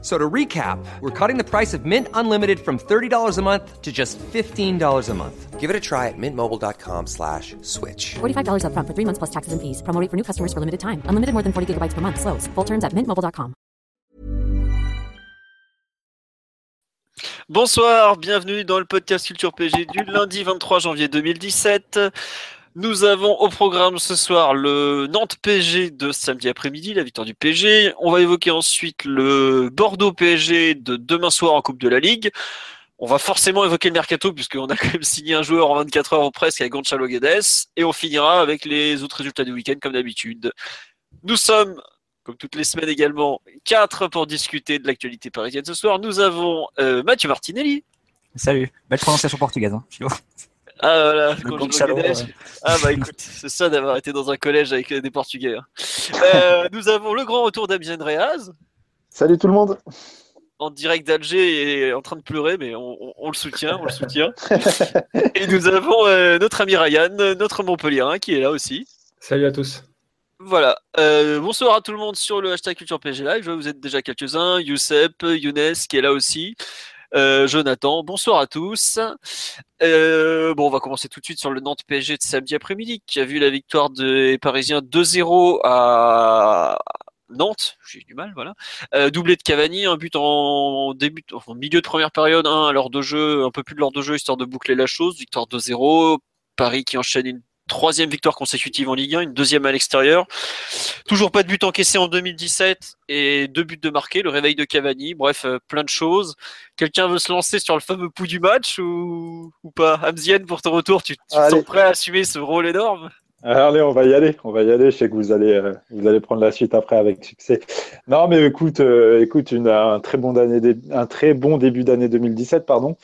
So to recap, we're cutting the price of Mint Unlimited from $30 a month to just $15 a month. Give it a try at mintmobile.com/switch. $45 up front for 3 months plus taxes and fees. Promo rate for new customers for limited time. Unlimited more than 40 gigabytes per month. Slows full terms at mintmobile.com. Bonsoir, bienvenue dans le podcast Culture PG du lundi 23 janvier 2017. Nous avons au programme ce soir le Nantes PSG de samedi après-midi, la victoire du PSG. On va évoquer ensuite le Bordeaux PSG de demain soir en Coupe de la Ligue. On va forcément évoquer le mercato puisqu'on a quand même signé un joueur en 24 heures ou presque avec Gonçalo Guedes. Et on finira avec les autres résultats du week-end comme d'habitude. Nous sommes, comme toutes les semaines également, 4 pour discuter de l'actualité parisienne ce soir. Nous avons Mathieu Martinelli. Salut, belle prononciation portugaise, hein, Philo. Ah voilà, ah bah écoute, c'est ça d'avoir été dans un collège avec des Portugais. Nous avons le grand retour d'Amien Andreas. Salut tout le monde. En direct d'Alger et en train de pleurer, mais on le soutient, on le soutient. Et nous avons notre ami Ryan, notre Montpellierin qui est là aussi. Salut à tous. Voilà, bonsoir à tout le monde sur le hashtag Culture PG Live. Je vois que vous êtes déjà quelques-uns, Youssef, Younes qui est là aussi. Jonathan, bonsoir à tous. On va commencer tout de suite sur le Nantes PSG de samedi après-midi qui a vu la victoire des Parisiens 2-0 à Nantes. J'ai du mal, voilà. Doublé de Cavani, un but en milieu de première période, à l'heure de jeu, un peu plus de l'heure de jeu, histoire de boucler la chose. Victoire 2-0. Paris qui enchaîne une 3e victoire consécutive en Ligue 1, une 2e à l'extérieur. Toujours pas de but encaissé en 2017 et 2 buts de marqué, le réveil de Cavani, bref, plein de choses. Quelqu'un veut se lancer sur le fameux pouls du match ou pas? Hamzienne, pour ton retour, tu te sens prêt à assumer ce rôle énorme? Allez, on va y aller. Je sais que vous allez prendre la suite après avec succès. Non, mais écoute, un très bon début d'année 2017, pardon.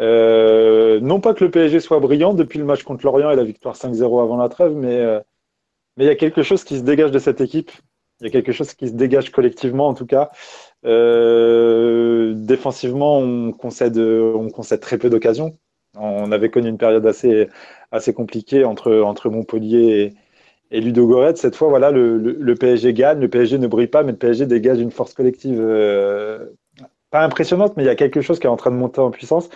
Non pas que le PSG soit brillant depuis le match contre Lorient et la victoire 5-0 avant la trêve, mais il y a quelque chose qui se dégage de cette équipe, il y a quelque chose qui se dégage collectivement en tout cas. Défensivement, on concède très peu d'occasions. On avait connu une période assez compliquée entre Montpellier et Ludogorets. Cette fois, voilà, le PSG gagne, le PSG ne brille pas, mais le PSG dégage une force collective pas impressionnante, mais il y a quelque chose qui est en train de monter en puissance.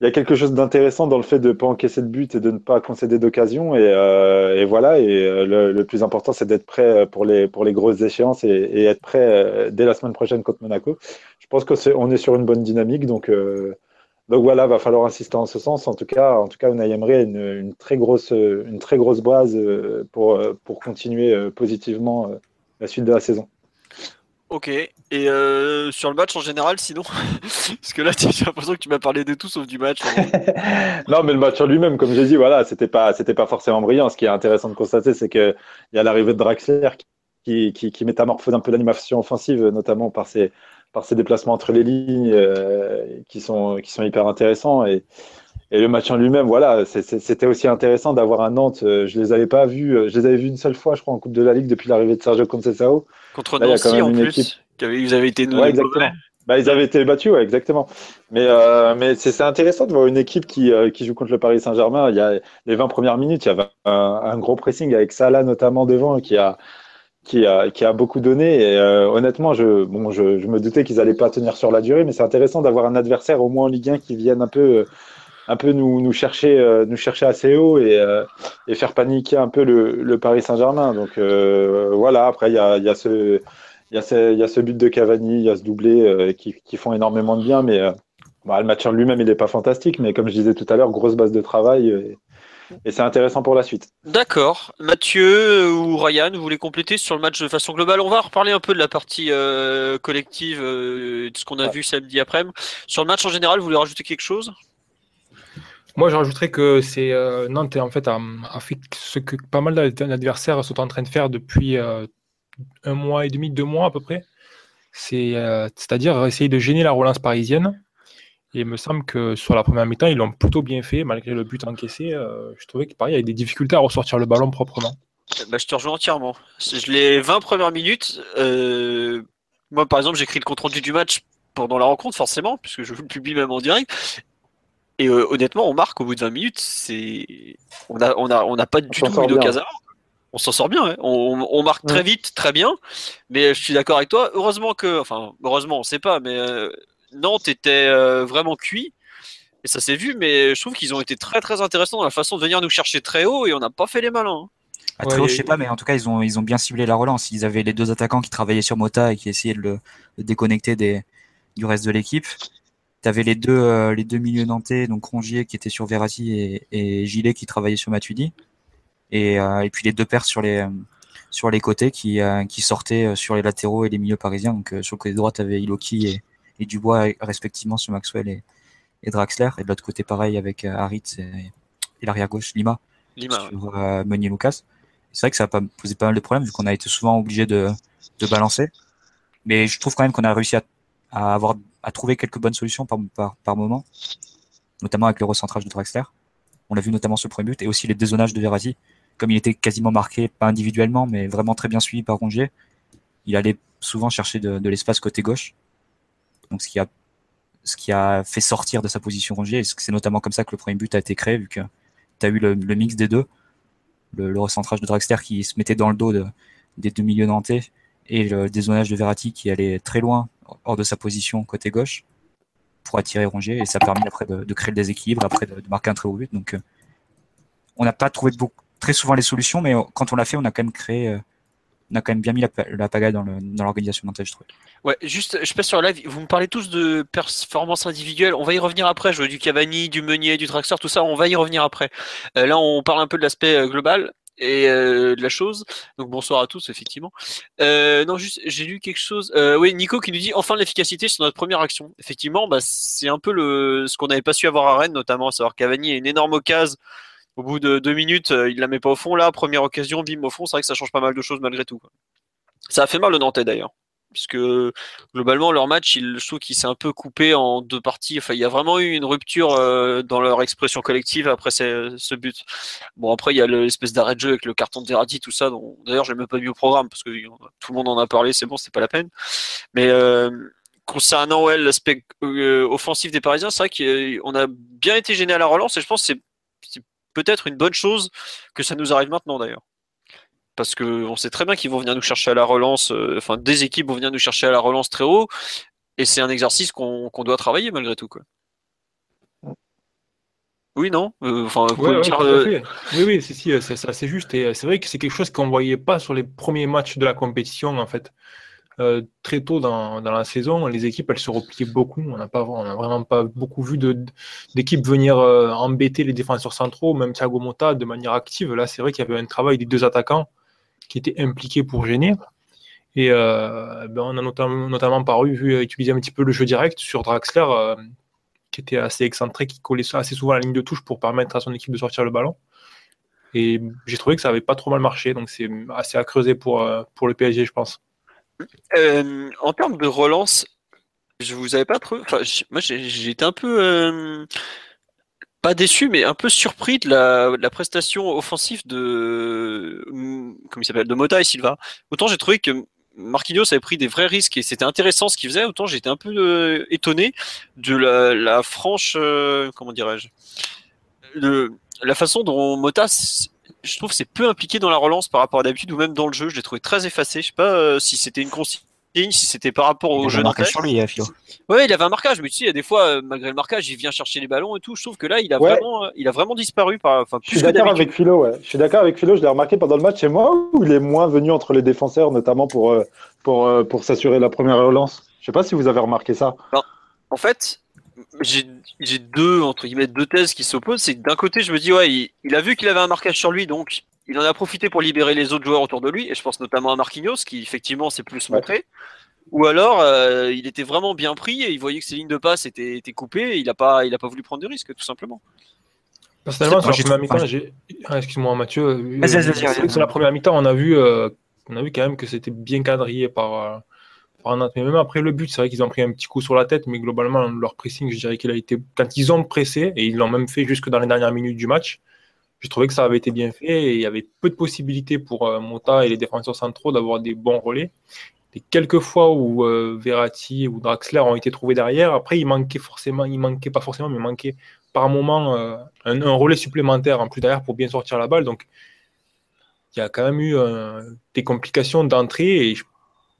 Il y a quelque chose d'intéressant dans le fait de ne pas encaisser de but et de ne pas concéder d'occasion. Et voilà, et le plus important, c'est d'être prêt pour les grosses échéances et être prêt dès la semaine prochaine contre Monaco. Je pense qu'on est sur une bonne dynamique. Donc voilà, il va falloir insister en ce sens. En tout cas, on a Emery une très grosse base pour continuer positivement la suite de la saison. Ok, et sur le match en général, sinon, parce que là, j'ai l'impression que tu m'as parlé de tout sauf du match. Non, mais le match en lui-même, comme j'ai dit, voilà, c'était pas forcément brillant. Ce qui est intéressant de constater, c'est qu'il y a l'arrivée de Draxler qui métamorphose un peu l'animation offensive, notamment par ses déplacements entre les lignes qui sont hyper intéressants. Et le match en lui-même, voilà, c'était aussi intéressant d'avoir un Nantes. Je les avais vus une seule fois, je crois, en Coupe de la Ligue depuis l'arrivée de Sergio Conceição. Contre Nancy, en plus, ils avaient été donnés. Exactement. Ils avaient été battus, ouais, exactement. Mais c'est intéressant de voir une équipe qui joue contre le Paris Saint-Germain. Il y a les 20 premières minutes, il y avait un gros pressing avec Salah notamment devant qui a beaucoup donné. Et honnêtement, je me doutais qu'ils n'allaient pas tenir sur la durée, mais c'est intéressant d'avoir un adversaire au moins en Ligue 1 qui vienne un peu nous chercher assez haut et faire paniquer un peu le Paris Saint-Germain. Donc voilà, après il y a ce but de Cavani, il y a ce doublé qui font énormément de bien, mais le match en lui-même il n'est pas fantastique, mais comme je disais tout à l'heure, grosse base de travail et c'est intéressant pour la suite. D'accord. Mathieu ou Ryan, vous voulez compléter sur le match de façon globale? On va reparler un peu de la partie collective, de ce qu'on a vu samedi après-midi. Sur le match en général, vous voulez rajouter quelque chose? Moi, je rajouterais que c'est Nantes en fait a fait ce que pas mal d'adversaires sont en train de faire depuis un mois et demi, 2 mois à peu près. C'est-à-dire essayer de gêner la relance parisienne. Et il me semble que sur la première mi-temps, ils l'ont plutôt bien fait malgré le but encaissé. Je trouvais que Paris avait des difficultés à ressortir le ballon proprement. Je te rejoins entièrement. Les 20 premières minutes, Moi, par exemple, j'écris le compte-rendu du match pendant la rencontre, forcément, puisque je le publie même en direct. Et honnêtement, on marque au bout de 20 minutes. On n'a pas du tout mis d'occasion avant. On s'en sort bien, hein. On marque très vite, très bien. Mais je suis d'accord avec toi. Heureusement que, enfin, heureusement, on ne sait pas, mais Nantes était vraiment cuit. Et ça s'est vu, mais je trouve qu'ils ont été très très intéressants dans la façon de venir nous chercher très haut et on n'a pas fait les malins. Ah, très haut, je sais pas, mais en tout cas, ils ont bien ciblé la relance. Ils avaient les deux attaquants qui travaillaient sur Motta et qui essayaient de le déconnecter du reste de l'équipe. Tu avais les deux milieux nantais, donc Rongier qui était sur Verratti et Gilet qui travaillait sur Matuidi. Et puis les deux paires sur les côtés qui sortaient sur les latéraux et les milieux parisiens. Donc sur le côté droit, tu avais Iloki et Dubois, respectivement sur Maxwell et Draxler, et de l'autre côté pareil avec Haritz et l'arrière-gauche Lima sur Meunier Lucas. C'est vrai que ça a posé pas mal de problèmes vu qu'on a été souvent obligé de balancer, mais je trouve quand même qu'on a réussi à trouver quelques bonnes solutions par moment, notamment avec le recentrage de Draxler. On l'a vu notamment sur le premier but, et aussi les dézonages de Verratti, comme il était quasiment marqué, pas individuellement mais vraiment très bien suivi par Rongier, il allait souvent chercher de l'espace côté gauche, donc ce qui a fait sortir de sa position Rongier. C'est notamment comme ça que le premier but a été créé, vu que tu as eu le mix des deux, le recentrage de Draxler qui se mettait dans le dos des deux milieux nantais et le dézonage de Verratti qui allait très loin hors de sa position côté gauche pour attirer Rongier, et ça a permis après de créer le déséquilibre, après de marquer un très haut but. Donc on n'a pas trouvé très souvent les solutions, mais quand on l'a fait, on a quand même créé... on a quand même bien mis la pagaille dans l'organisation nantaise, je trouve. Ouais, juste, je passe sur le live. Vous me parlez tous de performance individuelle. On va y revenir après. Je vois du Cavani, du Meunier, du Draxler, tout ça. On va y revenir après. Là, on parle un peu de l'aspect global et de la chose. Donc, bonsoir à tous, effectivement. Non, juste, j'ai lu quelque chose. Oui, Nico qui nous dit enfin de l'efficacité sur notre première action. Effectivement, bah, c'est un peu ce qu'on n'avait pas su avoir à Rennes, notamment, à savoir Cavani a une énorme occasion. Au bout de 2 minutes, il ne la met pas au fond. Là, première occasion, bim, au fond. C'est vrai que ça change pas mal de choses malgré tout. Ça a fait mal aux Nantais d'ailleurs. Parce que globalement, leur match, je trouve qu'il s'est un peu coupé en deux parties. Enfin, il y a vraiment eu une rupture dans leur expression collective après ce but. Bon, après, il y a l'espèce d'arrêt de jeu avec le carton de Verratti, tout ça. D'ailleurs, je n'ai même pas mis au programme parce que tout le monde en a parlé. C'est bon, c'est pas la peine. Mais... concernant l'aspect offensif des Parisiens, c'est vrai qu'on a bien été gêné à la relance et je pense que c'est peut-être une bonne chose que ça nous arrive maintenant d'ailleurs. Parce qu'on sait très bien qu'ils vont venir nous chercher à la relance, enfin des équipes vont venir nous chercher à la relance très haut, et c'est un exercice qu'on doit travailler malgré tout, quoi. Oui, non Oui, si, c'est assez juste, et c'est vrai que c'est quelque chose qu'on ne voyait pas sur les premiers matchs de la compétition en fait. Très tôt dans la saison, les équipes elles se repliaient beaucoup. On n'a vraiment pas beaucoup vu d'équipes venir embêter les défenseurs centraux, même Thiago Motta de manière active. Là, c'est vrai qu'il y avait un travail des deux attaquants qui étaient impliqués pour gêner. Et on a notamment utilisé un petit peu le jeu direct sur Draxler, qui était assez excentré, qui collait assez souvent à la ligne de touche pour permettre à son équipe de sortir le ballon. Et j'ai trouvé que ça n'avait pas trop mal marché, donc c'est assez à creuser pour le PSG, je pense. En termes de relance, je vous avais pas trop. Enfin, moi, j'étais un peu pas déçu, mais un peu surpris de la prestation offensive de Motta et Silva. Autant j'ai trouvé que Marquinhos avait pris des vrais risques et c'était intéressant ce qu'il faisait. Autant j'étais un peu étonné de la franche, comment dirais-je, la façon dont Motta. Je trouve que c'est peu impliqué dans la relance par rapport à d'habitude ou même dans le jeu. Je l'ai trouvé très effacé. Je sais pas si c'était une consigne, si c'était par rapport au jeu. Il avait un marquage sur lui, Fio. Ouais, il avait un marquage, mais tu sais, il y a des fois, malgré le marquage, il vient chercher les ballons et tout. Je trouve que là, il a vraiment disparu. Je suis d'accord avec Philo. Ouais. Je suis d'accord avec Philo. Je l'ai remarqué pendant le match chez moi où il est moins venu entre les défenseurs, notamment pour s'assurer la première relance. Je sais pas si vous avez remarqué ça. Non. En fait. J'ai deux thèses qui s'opposent. C'est que d'un côté, je me dis, ouais, il a vu qu'il avait un marquage sur lui, donc il en a profité pour libérer les autres joueurs autour de lui. Et je pense notamment à Marquinhos, qui effectivement s'est plus montré. Ou alors, il était vraiment bien pris et il voyait que ses lignes de passe étaient coupées. Et il a pas voulu prendre de risques, tout simplement. Personnellement, sur la première mi-temps, excuse-moi, Mathieu. Sur la première mi-temps, on a vu quand même que c'était bien quadrillé par Nantes. Mais même après le but, c'est vrai qu'ils ont pris un petit coup sur la tête, mais globalement, leur pressing, je dirais qu'il a été. Quand ils ont pressé, et ils l'ont même fait jusque dans les dernières minutes du match, j'ai trouvé que ça avait été bien fait et il y avait peu de possibilités pour Motta et les défenseurs centraux d'avoir des bons relais. les quelques fois où Verratti ou Draxler ont été trouvés derrière, après il manquait par moment un relais supplémentaire en plus derrière pour bien sortir la balle. Donc il y a quand même eu des complications d'entrée et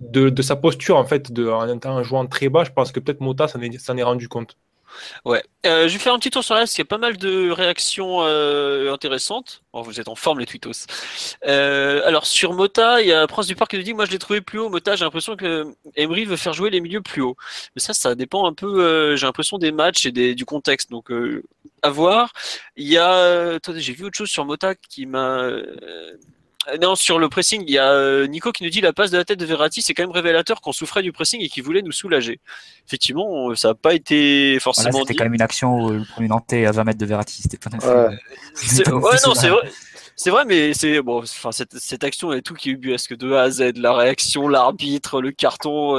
de sa posture en fait, en jouant très bas. Je pense que peut-être Motta s'en est rendu compte. Ouais, je vais faire un petit tour sur là parce qu'il y a pas mal de réactions intéressantes. Bon, vous êtes en forme les twittos. Alors sur Motta, il y a Prince du Parc qui nous dit moi je l'ai trouvé plus haut Motta, j'ai l'impression que Emery veut faire jouer les milieux plus haut. Mais ça dépend un peu, j'ai l'impression des matchs et du contexte. Donc à voir. Il y a attendez, j'ai vu autre chose sur Motta qui m'a non, sur le pressing, il y a Nico qui nous dit la passe de la tête de Verratti, c'est quand même révélateur qu'on souffrait du pressing et qu'il voulait nous soulager. Effectivement, ça n'a pas été forcément. Voilà, c'était quand même une action où le premier Nantais à 20 mètres de Verratti, c'était pas ouais. C'est vrai, mais c'est bon. Enfin, cette action est tout qui est ubuesque de A à Z, la réaction, l'arbitre, le carton.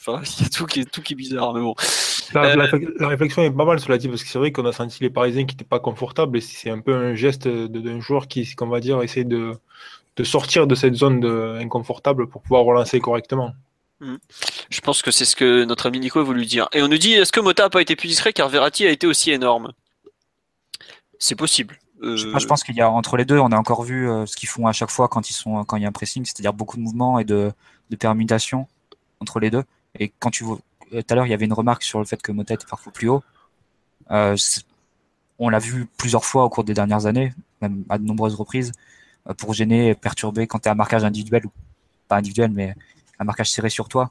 Enfin, il y a tout qui est bizarre, mais bon. La réflexion est pas mal sur la dit parce que c'est vrai qu'on a senti les Parisiens qui n'étaient pas confortables et c'est un peu un geste d'un joueur qui, qu'on va dire, essaie de sortir de cette zone inconfortable pour pouvoir relancer correctement. Je pense que c'est ce que notre ami Nico a voulu dire. Et on nous dit, est-ce que Motta n'a pas été plus discret car Verratti a été aussi énorme? C'est possible. Je pense qu'il y a entre les deux, on a encore vu ce qu'ils font à chaque fois quand il y a un pressing, c'est-à-dire beaucoup de mouvements et de permutations entre les deux. Et quand tu vois, tout à l'heure, il y avait une remarque sur le fait que Motta était parfois plus haut. On l'a vu plusieurs fois au cours des dernières années, même à de nombreuses reprises, pour gêner et perturber quand tu as un marquage individuel, ou pas individuel, mais un marquage serré sur toi.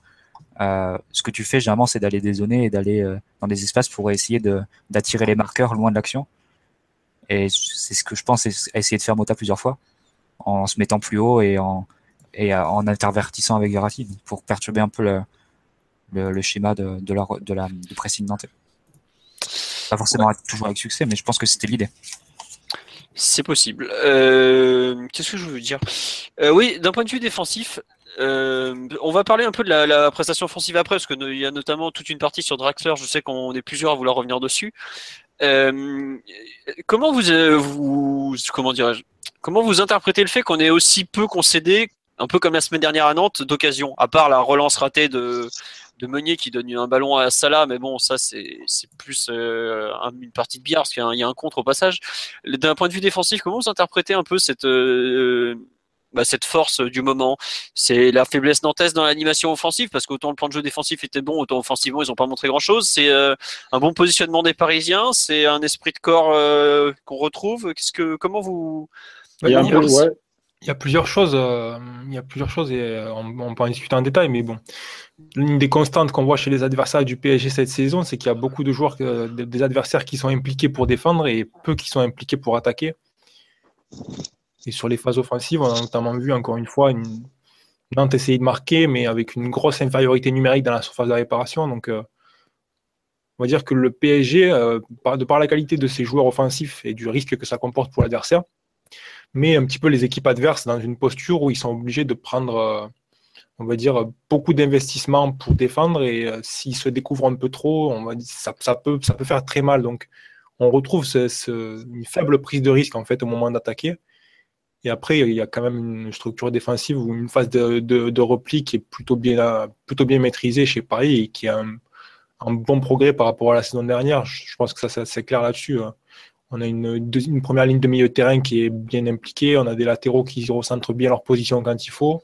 Ce que tu fais généralement, c'est d'aller dézoner et d'aller dans des espaces pour essayer d'attirer les marqueurs loin de l'action. Et c'est ce que je pense à essayer de faire Motta plusieurs fois, en se mettant plus haut et en intervertissant avec Verratti pour perturber un peu le schéma de pressing nantais. Pas forcément toujours avec succès, mais je pense que c'était l'idée. C'est possible. Qu'est-ce que je veux dire ? Oui, d'un point de vue défensif, on va parler un peu de la prestation offensive après, parce qu'il y a notamment toute une partie sur Draxler, je sais qu'on est plusieurs à vouloir revenir dessus. Comment vous interprétez le fait qu'on ait aussi peu concédé, un peu comme la semaine dernière à Nantes, d'occasion, à part la relance ratée de Meunier qui donne un ballon à Salah, mais bon, ça c'est plus une partie de billard parce qu'il y a un contre au passage. D'un point de vue défensif, comment vous interprétez un peu cette force du moment? C'est la faiblesse nantaise dans l'animation offensive, parce qu'autant le plan de jeu défensif était bon, autant offensivement ils n'ont pas montré grand chose. C'est un bon positionnement des Parisiens, c'est un esprit de corps qu'on retrouve. Comment vous... Il y a plusieurs choses et on peut en discuter en détail, mais bon, l'une des constantes qu'on voit chez les adversaires du PSG cette saison, c'est qu'il y a beaucoup de joueurs, des adversaires qui sont impliqués pour défendre et peu qui sont impliqués pour attaquer. Et sur les phases offensives, on a notamment vu encore une fois Nantes essayer de marquer, mais avec une grosse infériorité numérique dans la surface de réparation. Donc, on va dire que le PSG, de par la qualité de ses joueurs offensifs et du risque que ça comporte pour l'adversaire, met un petit peu les équipes adverses dans une posture où ils sont obligés de prendre, on va dire, beaucoup d'investissements pour défendre. Et s'ils se découvrent un peu trop, ça peut faire très mal. Donc, on retrouve une faible prise de risque en fait au moment d'attaquer. Et après, il y a quand même une structure défensive ou une phase de repli qui est plutôt bien maîtrisée chez Paris et qui a un bon progrès par rapport à la saison dernière. Je pense que ça, c'est clair là-dessus. On a une première ligne de milieu de terrain qui est bien impliquée. On a des latéraux qui recentrent bien leur position quand il faut.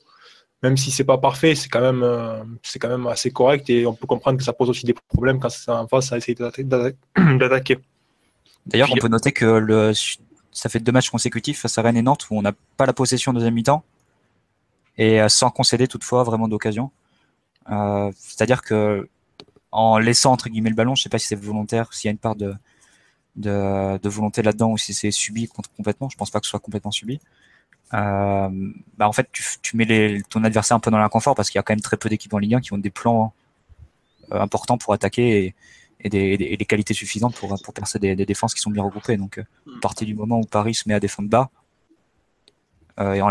Même si ce n'est pas parfait, c'est quand même assez correct. Et on peut comprendre que ça pose aussi des problèmes quand c'est en face à essayer d'attaquer. D'ailleurs, on peut noter que ça fait 2 matchs consécutifs face à Rennes et Nantes où on n'a pas la possession en deuxième mi-temps et sans concéder toutefois vraiment d'occasion. C'est-à-dire que en laissant entre guillemets le ballon, je ne sais pas si c'est volontaire, s'il y a une part de volonté là-dedans ou si c'est subi complètement. Je ne pense pas que ce soit complètement subi. En fait, tu mets ton adversaire un peu dans l'inconfort parce qu'il y a quand même très peu d'équipes en Ligue 1 qui ont des plans importants pour attaquer et des qualités suffisantes pour percer des défenses qui sont bien regroupées. Donc, à partir du moment où Paris se met à défendre bas, et en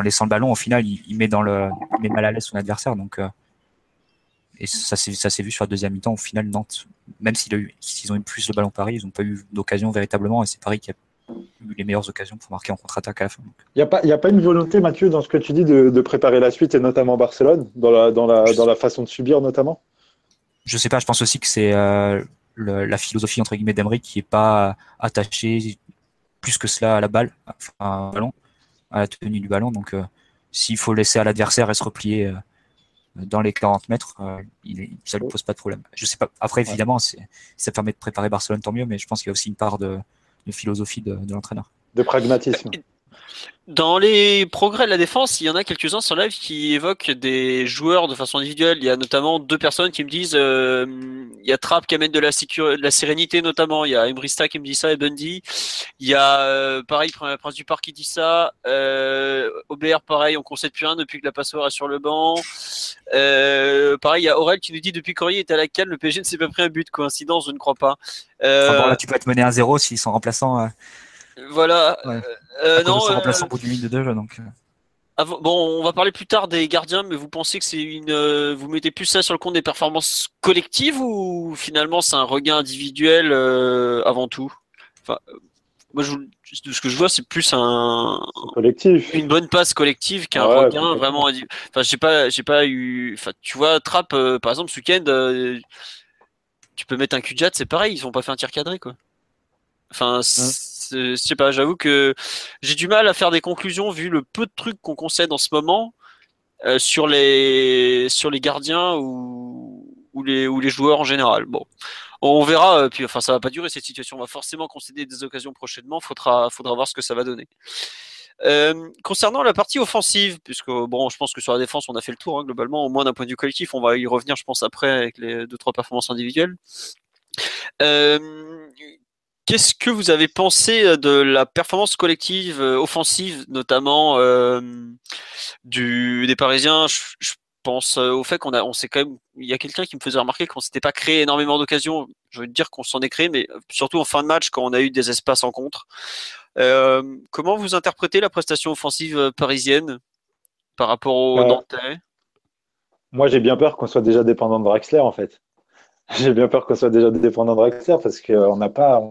laissant le ballon, au final, il met mal à l'aise son adversaire. Donc, et ça s'est vu sur la deuxième mi-temps. Au final, Nantes, même s'ils ont eu plus le ballon Paris, ils n'ont pas eu d'occasion véritablement. Et c'est Paris qui a eu eu les meilleures occasions pour marquer en contre-attaque à la fin. Il n'y a pas une volonté, Mathieu, dans ce que tu dis de préparer la suite, et notamment Barcelone, dans la façon de subir notamment? Je sais pas, je pense aussi que c'est la philosophie entre guillemets d'Emery qui n'est pas attachée plus que cela à la balle, enfin, à la tenue du ballon. Donc s'il faut laisser à l'adversaire et se replier dans les 40 mètres, ça ne lui pose pas de problème. Je sais pas. Après, évidemment, si ça permet de préparer Barcelone, tant mieux, mais je pense qu'il y a aussi une part de philosophie de l'entraîneur. De pragmatisme. Dans les progrès de la défense, il y en a quelques-uns sur live qui évoquent des joueurs de façon individuelle. Il y a notamment deux personnes qui me disent il y a Trapp qui amène de la sérénité notamment. Il y a Embrista qui me dit ça et Bundy. Il y a pareil, Prince du Parc qui dit ça. Aubert, pareil, on concède plus un depuis que la passoire est sur le banc. Pareil, il y a Aurel qui nous dit depuis qu'Aurier est à la CAN, le PSG ne s'est pas pris un but. Coïncidence, je ne crois pas. Enfin, bon, là, tu peux être mené 1-0 s'ils sont remplaçants. Voilà. Ouais. Non. Se remplace au bout du milieu de jeu, donc. Bon, on va parler plus tard des gardiens, mais vous pensez que c'est vous mettez plus ça sur le compte des performances collectives ou finalement c'est un regain individuel avant tout. Enfin, moi, ce que je vois, c'est plus collectif. Une bonne passe collective qu'un regain vraiment. Enfin, j'ai pas eu. Enfin, tu vois, Trapp, par exemple, ce week-end, tu peux mettre un cul-de-jatte, c'est pareil, ils ont pas fait un tir cadré, quoi. Enfin, je sais pas, j'avoue que j'ai du mal à faire des conclusions vu le peu de trucs qu'on concède en ce moment sur les gardiens ou les joueurs en général. Bon, on verra. Puis, enfin, ça va pas durer cette situation. On va forcément concéder des occasions prochainement. Faudra voir ce que ça va donner. Concernant la partie offensive, puisque bon, je pense que sur la défense, on a fait le tour globalement, au moins d'un point de vue collectif. On va y revenir, je pense, après avec les 2-3 performances individuelles. Qu'est-ce que vous avez pensé de la performance collective offensive, notamment des Parisiens? Je pense au fait qu'on s'est quand même. Il y a quelqu'un qui me faisait remarquer qu'on s'était pas créé énormément d'occasions. Je veux dire qu'on s'en est créé, mais surtout en fin de match quand on a eu des espaces en contre. Comment vous interprétez la prestation offensive parisienne par rapport aux Nantais? Moi, j'ai bien peur qu'on soit déjà dépendant de Draxler, en fait. J'ai bien peur qu'on soit déjà dépendant de Draxler parce qu'on n'a pas,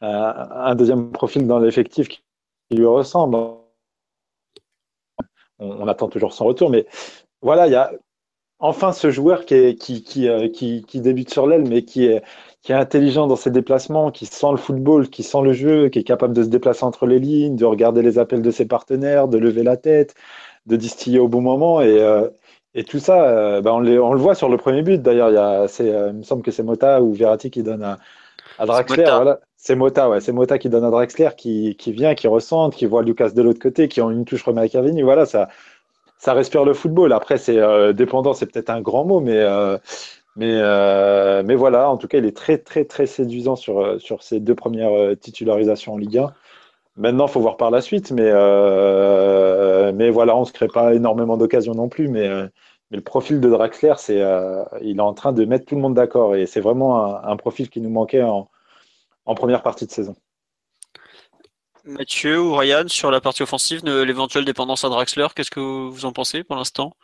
un deuxième profil dans l'effectif qui lui ressemble. On attend toujours son retour, mais voilà, il y a enfin ce joueur qui débute sur l'aile, mais qui est intelligent dans ses déplacements, qui sent le football, qui sent le jeu, qui est capable de se déplacer entre les lignes, de regarder les appels de ses partenaires, de lever la tête, de distiller au bon moment Et tout ça, on le voit sur le premier but. D'ailleurs, il me semble que c'est Motta ou Verratti qui donne à Draxler. C'est Motta qui donne à Draxler, qui vient, qui ressente, qui voit Lucas de l'autre côté, qui en une touche remet à Cavani. Voilà, ça respire le football. Après, c'est dépendant, c'est peut-être un grand mot, mais voilà. En tout cas, il est très très très séduisant sur ses deux premières titularisations en Ligue 1. Maintenant, il faut voir par la suite, mais voilà, on ne se crée pas énormément d'occasions non plus. Mais le profil de Draxler, il est en train de mettre tout le monde d'accord. Et c'est vraiment un profil qui nous manquait en première partie de saison. Mathieu ou Ryan, sur la partie offensive, l'éventuelle dépendance à Draxler, qu'est-ce que vous en pensez pour l'instant?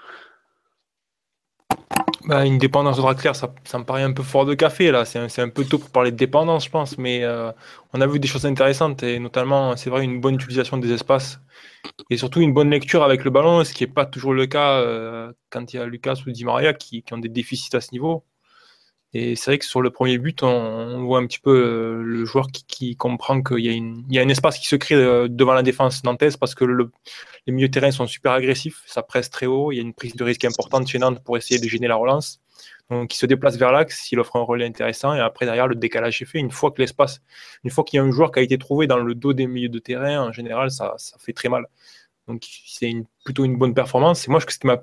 Une dépendance de Draxler, ça me paraît un peu fort de café là. C'est un peu tôt pour parler de dépendance, je pense, mais on a vu des choses intéressantes et notamment, c'est vrai, une bonne utilisation des espaces et surtout une bonne lecture avec le ballon, ce qui n'est pas toujours le cas quand il y a Lucas ou Di Maria qui ont des déficits à ce niveau. Et c'est vrai que sur le premier but, on voit un petit peu le joueur qui comprend qu'il y a un espace qui se crée devant la défense nantaise parce que les milieux de terrain sont super agressifs, ça presse très haut, il y a une prise de risque importante chez Nantes pour essayer de gêner la relance. Donc il se déplace vers l'axe, il offre un relais intéressant et après derrière le décalage est fait. Une fois qu'il y a un joueur qui a été trouvé dans le dos des milieux de terrain, en général ça fait très mal. Donc c'est plutôt une bonne performance. Et moi ce qui m'a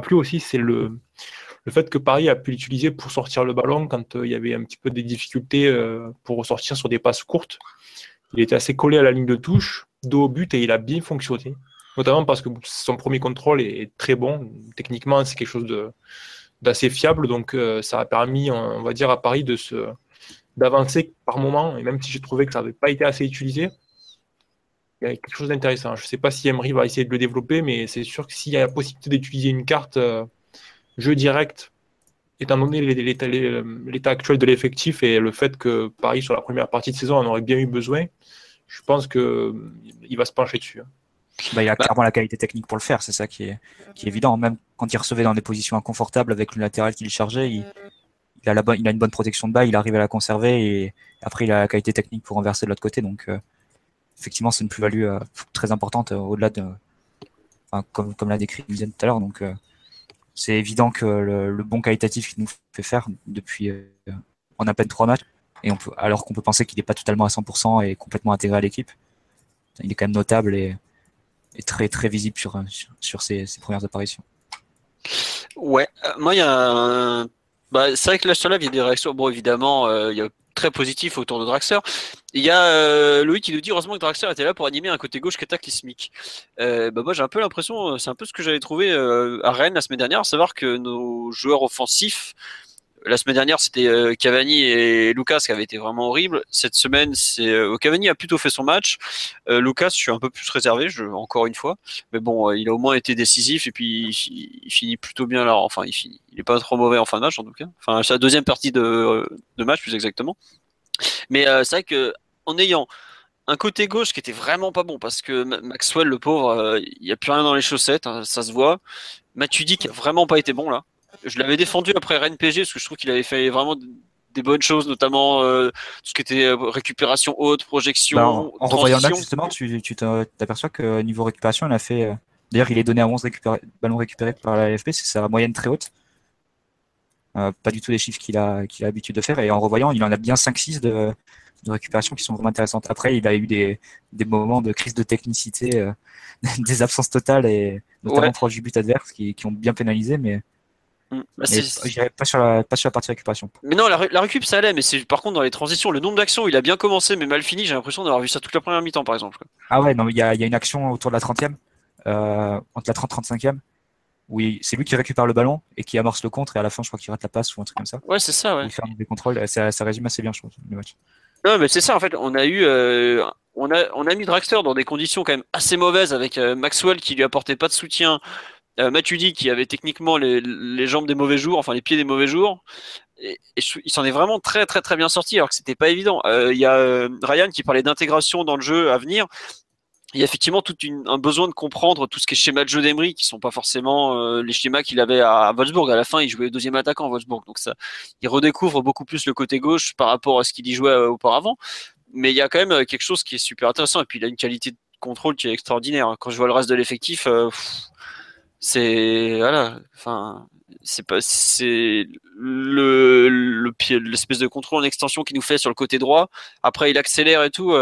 plu aussi, c'est le fait que Paris a pu l'utiliser pour sortir le ballon quand il y avait un petit peu des difficultés pour ressortir sur des passes courtes. Il était assez collé à la ligne de touche, dos au but, et il a bien fonctionné. Notamment parce que son premier contrôle est très bon. Techniquement, c'est quelque chose d'assez fiable. Donc, ça a permis, on va dire, à Paris d'avancer par moment. Et même si j'ai trouvé que ça n'avait pas été assez utilisé, il y a quelque chose d'intéressant. Je ne sais pas si Emery va essayer de le développer, mais c'est sûr que s'il y a la possibilité d'utiliser une carte... jeu direct étant donné l'état actuel de l'effectif et le fait que Paris, sur la première partie de saison, en aurait bien eu besoin, je pense qu'il va se pencher dessus. Bah, il a clairement la qualité technique pour le faire, c'est ça qui est évident. Même quand il recevait dans des positions inconfortables avec le latéral qu'il chargeait, il a une bonne protection de balle, il arrive à la conserver et après il a la qualité technique pour renverser de l'autre côté. Donc effectivement, c'est une plus-value très importante au-delà de, comme l'a décrit Viviane tout à l'heure. Donc c'est évident que le bon qualitatif qu'il nous fait faire depuis en à peine 3 matchs, et alors qu'on peut penser qu'il n'est pas totalement à 100% et complètement intégré à l'équipe, il est quand même notable et très très visible sur ses premières apparitions. Ouais, moi il y a un... c'est vrai que là sur là il y a des réactions, bon évidemment il y a très positif autour de Draxler. Il y a Loïc qui nous dit heureusement que Draxler était là pour animer un côté gauche cataclysmique. Moi j'ai un peu l'impression, c'est un peu ce que j'avais trouvé à Rennes la semaine dernière, à savoir que nos joueurs offensifs, la semaine dernière c'était Cavani et Lucas qui avaient été vraiment horribles. Cette semaine c'est Cavani a plutôt fait son match. Lucas, je suis un peu plus réservé, encore une fois, mais bon il a au moins été décisif et puis il finit plutôt bien là. Enfin il est pas trop mauvais en fin de match en tout cas. Enfin c'est la deuxième partie de match plus exactement. Mais c'est vrai que en ayant un côté gauche qui était vraiment pas bon, parce que Maxwell le pauvre, il y a plus rien dans les chaussettes, hein, ça se voit. Matuidi qui a vraiment pas été bon là. Je l'avais défendu après Rennes PG parce que je trouve qu'il avait fait vraiment des bonnes choses, notamment tout ce qui était récupération haute, projection, en revoyant le match justement, tu t'aperçois que niveau récupération, il a fait... D'ailleurs, il est donné à 11 ballons récupérés par la LFP, c'est sa moyenne très haute. Pas du tout les chiffres qu'il a l'habitude de faire. Et en revoyant, il en a bien 5-6 de récupération qui sont vraiment intéressantes. Après, il a eu des moments de crise de technicité, des absences totales, et notamment proche du but adverse qui ont bien pénalisé, mais... j'irais pas sur la partie récupération. Mais non, la récup ça allait, mais c'est par contre dans les transitions, le nombre d'actions, il a bien commencé mais mal fini. J'ai l'impression d'avoir vu ça toute la première mi-temps par exemple. Ah ouais, non, il y a une action autour de la 30e, entre la 30e et 35e, où c'est lui qui récupère le ballon et qui amorce le contre, et à la fin, je crois qu'il rate la passe ou un truc comme ça. Ouais, c'est ça, ouais. Il fait un des contrôles, ça résume assez bien, je trouve, le match. Non, mais c'est ça en fait, on a mis Draxler dans des conditions quand même assez mauvaises avec Maxwell qui lui apportait pas de soutien. Matuidi qui avait techniquement les jambes des mauvais jours, enfin les pieds des mauvais jours, et il s'en est vraiment très très très bien sorti alors que c'était pas évident. Il y a Ryan qui parlait d'intégration dans le jeu à venir. Il y a effectivement tout un besoin de comprendre tout ce qui est schéma de jeu d'Emery qui sont pas forcément les schémas qu'il avait à Wolfsburg. À la fin, il jouait deuxième attaquant à Wolfsburg, donc ça, il redécouvre beaucoup plus le côté gauche par rapport à ce qu'il y jouait auparavant. Mais il y a quand même quelque chose qui est super intéressant, et puis il a une qualité de contrôle qui est extraordinaire. Quand je vois le reste de l'effectif, c'est voilà, enfin c'est le pied, l'espèce de contrôle en extension qu'il nous fait sur le côté droit. Après, il accélère et tout.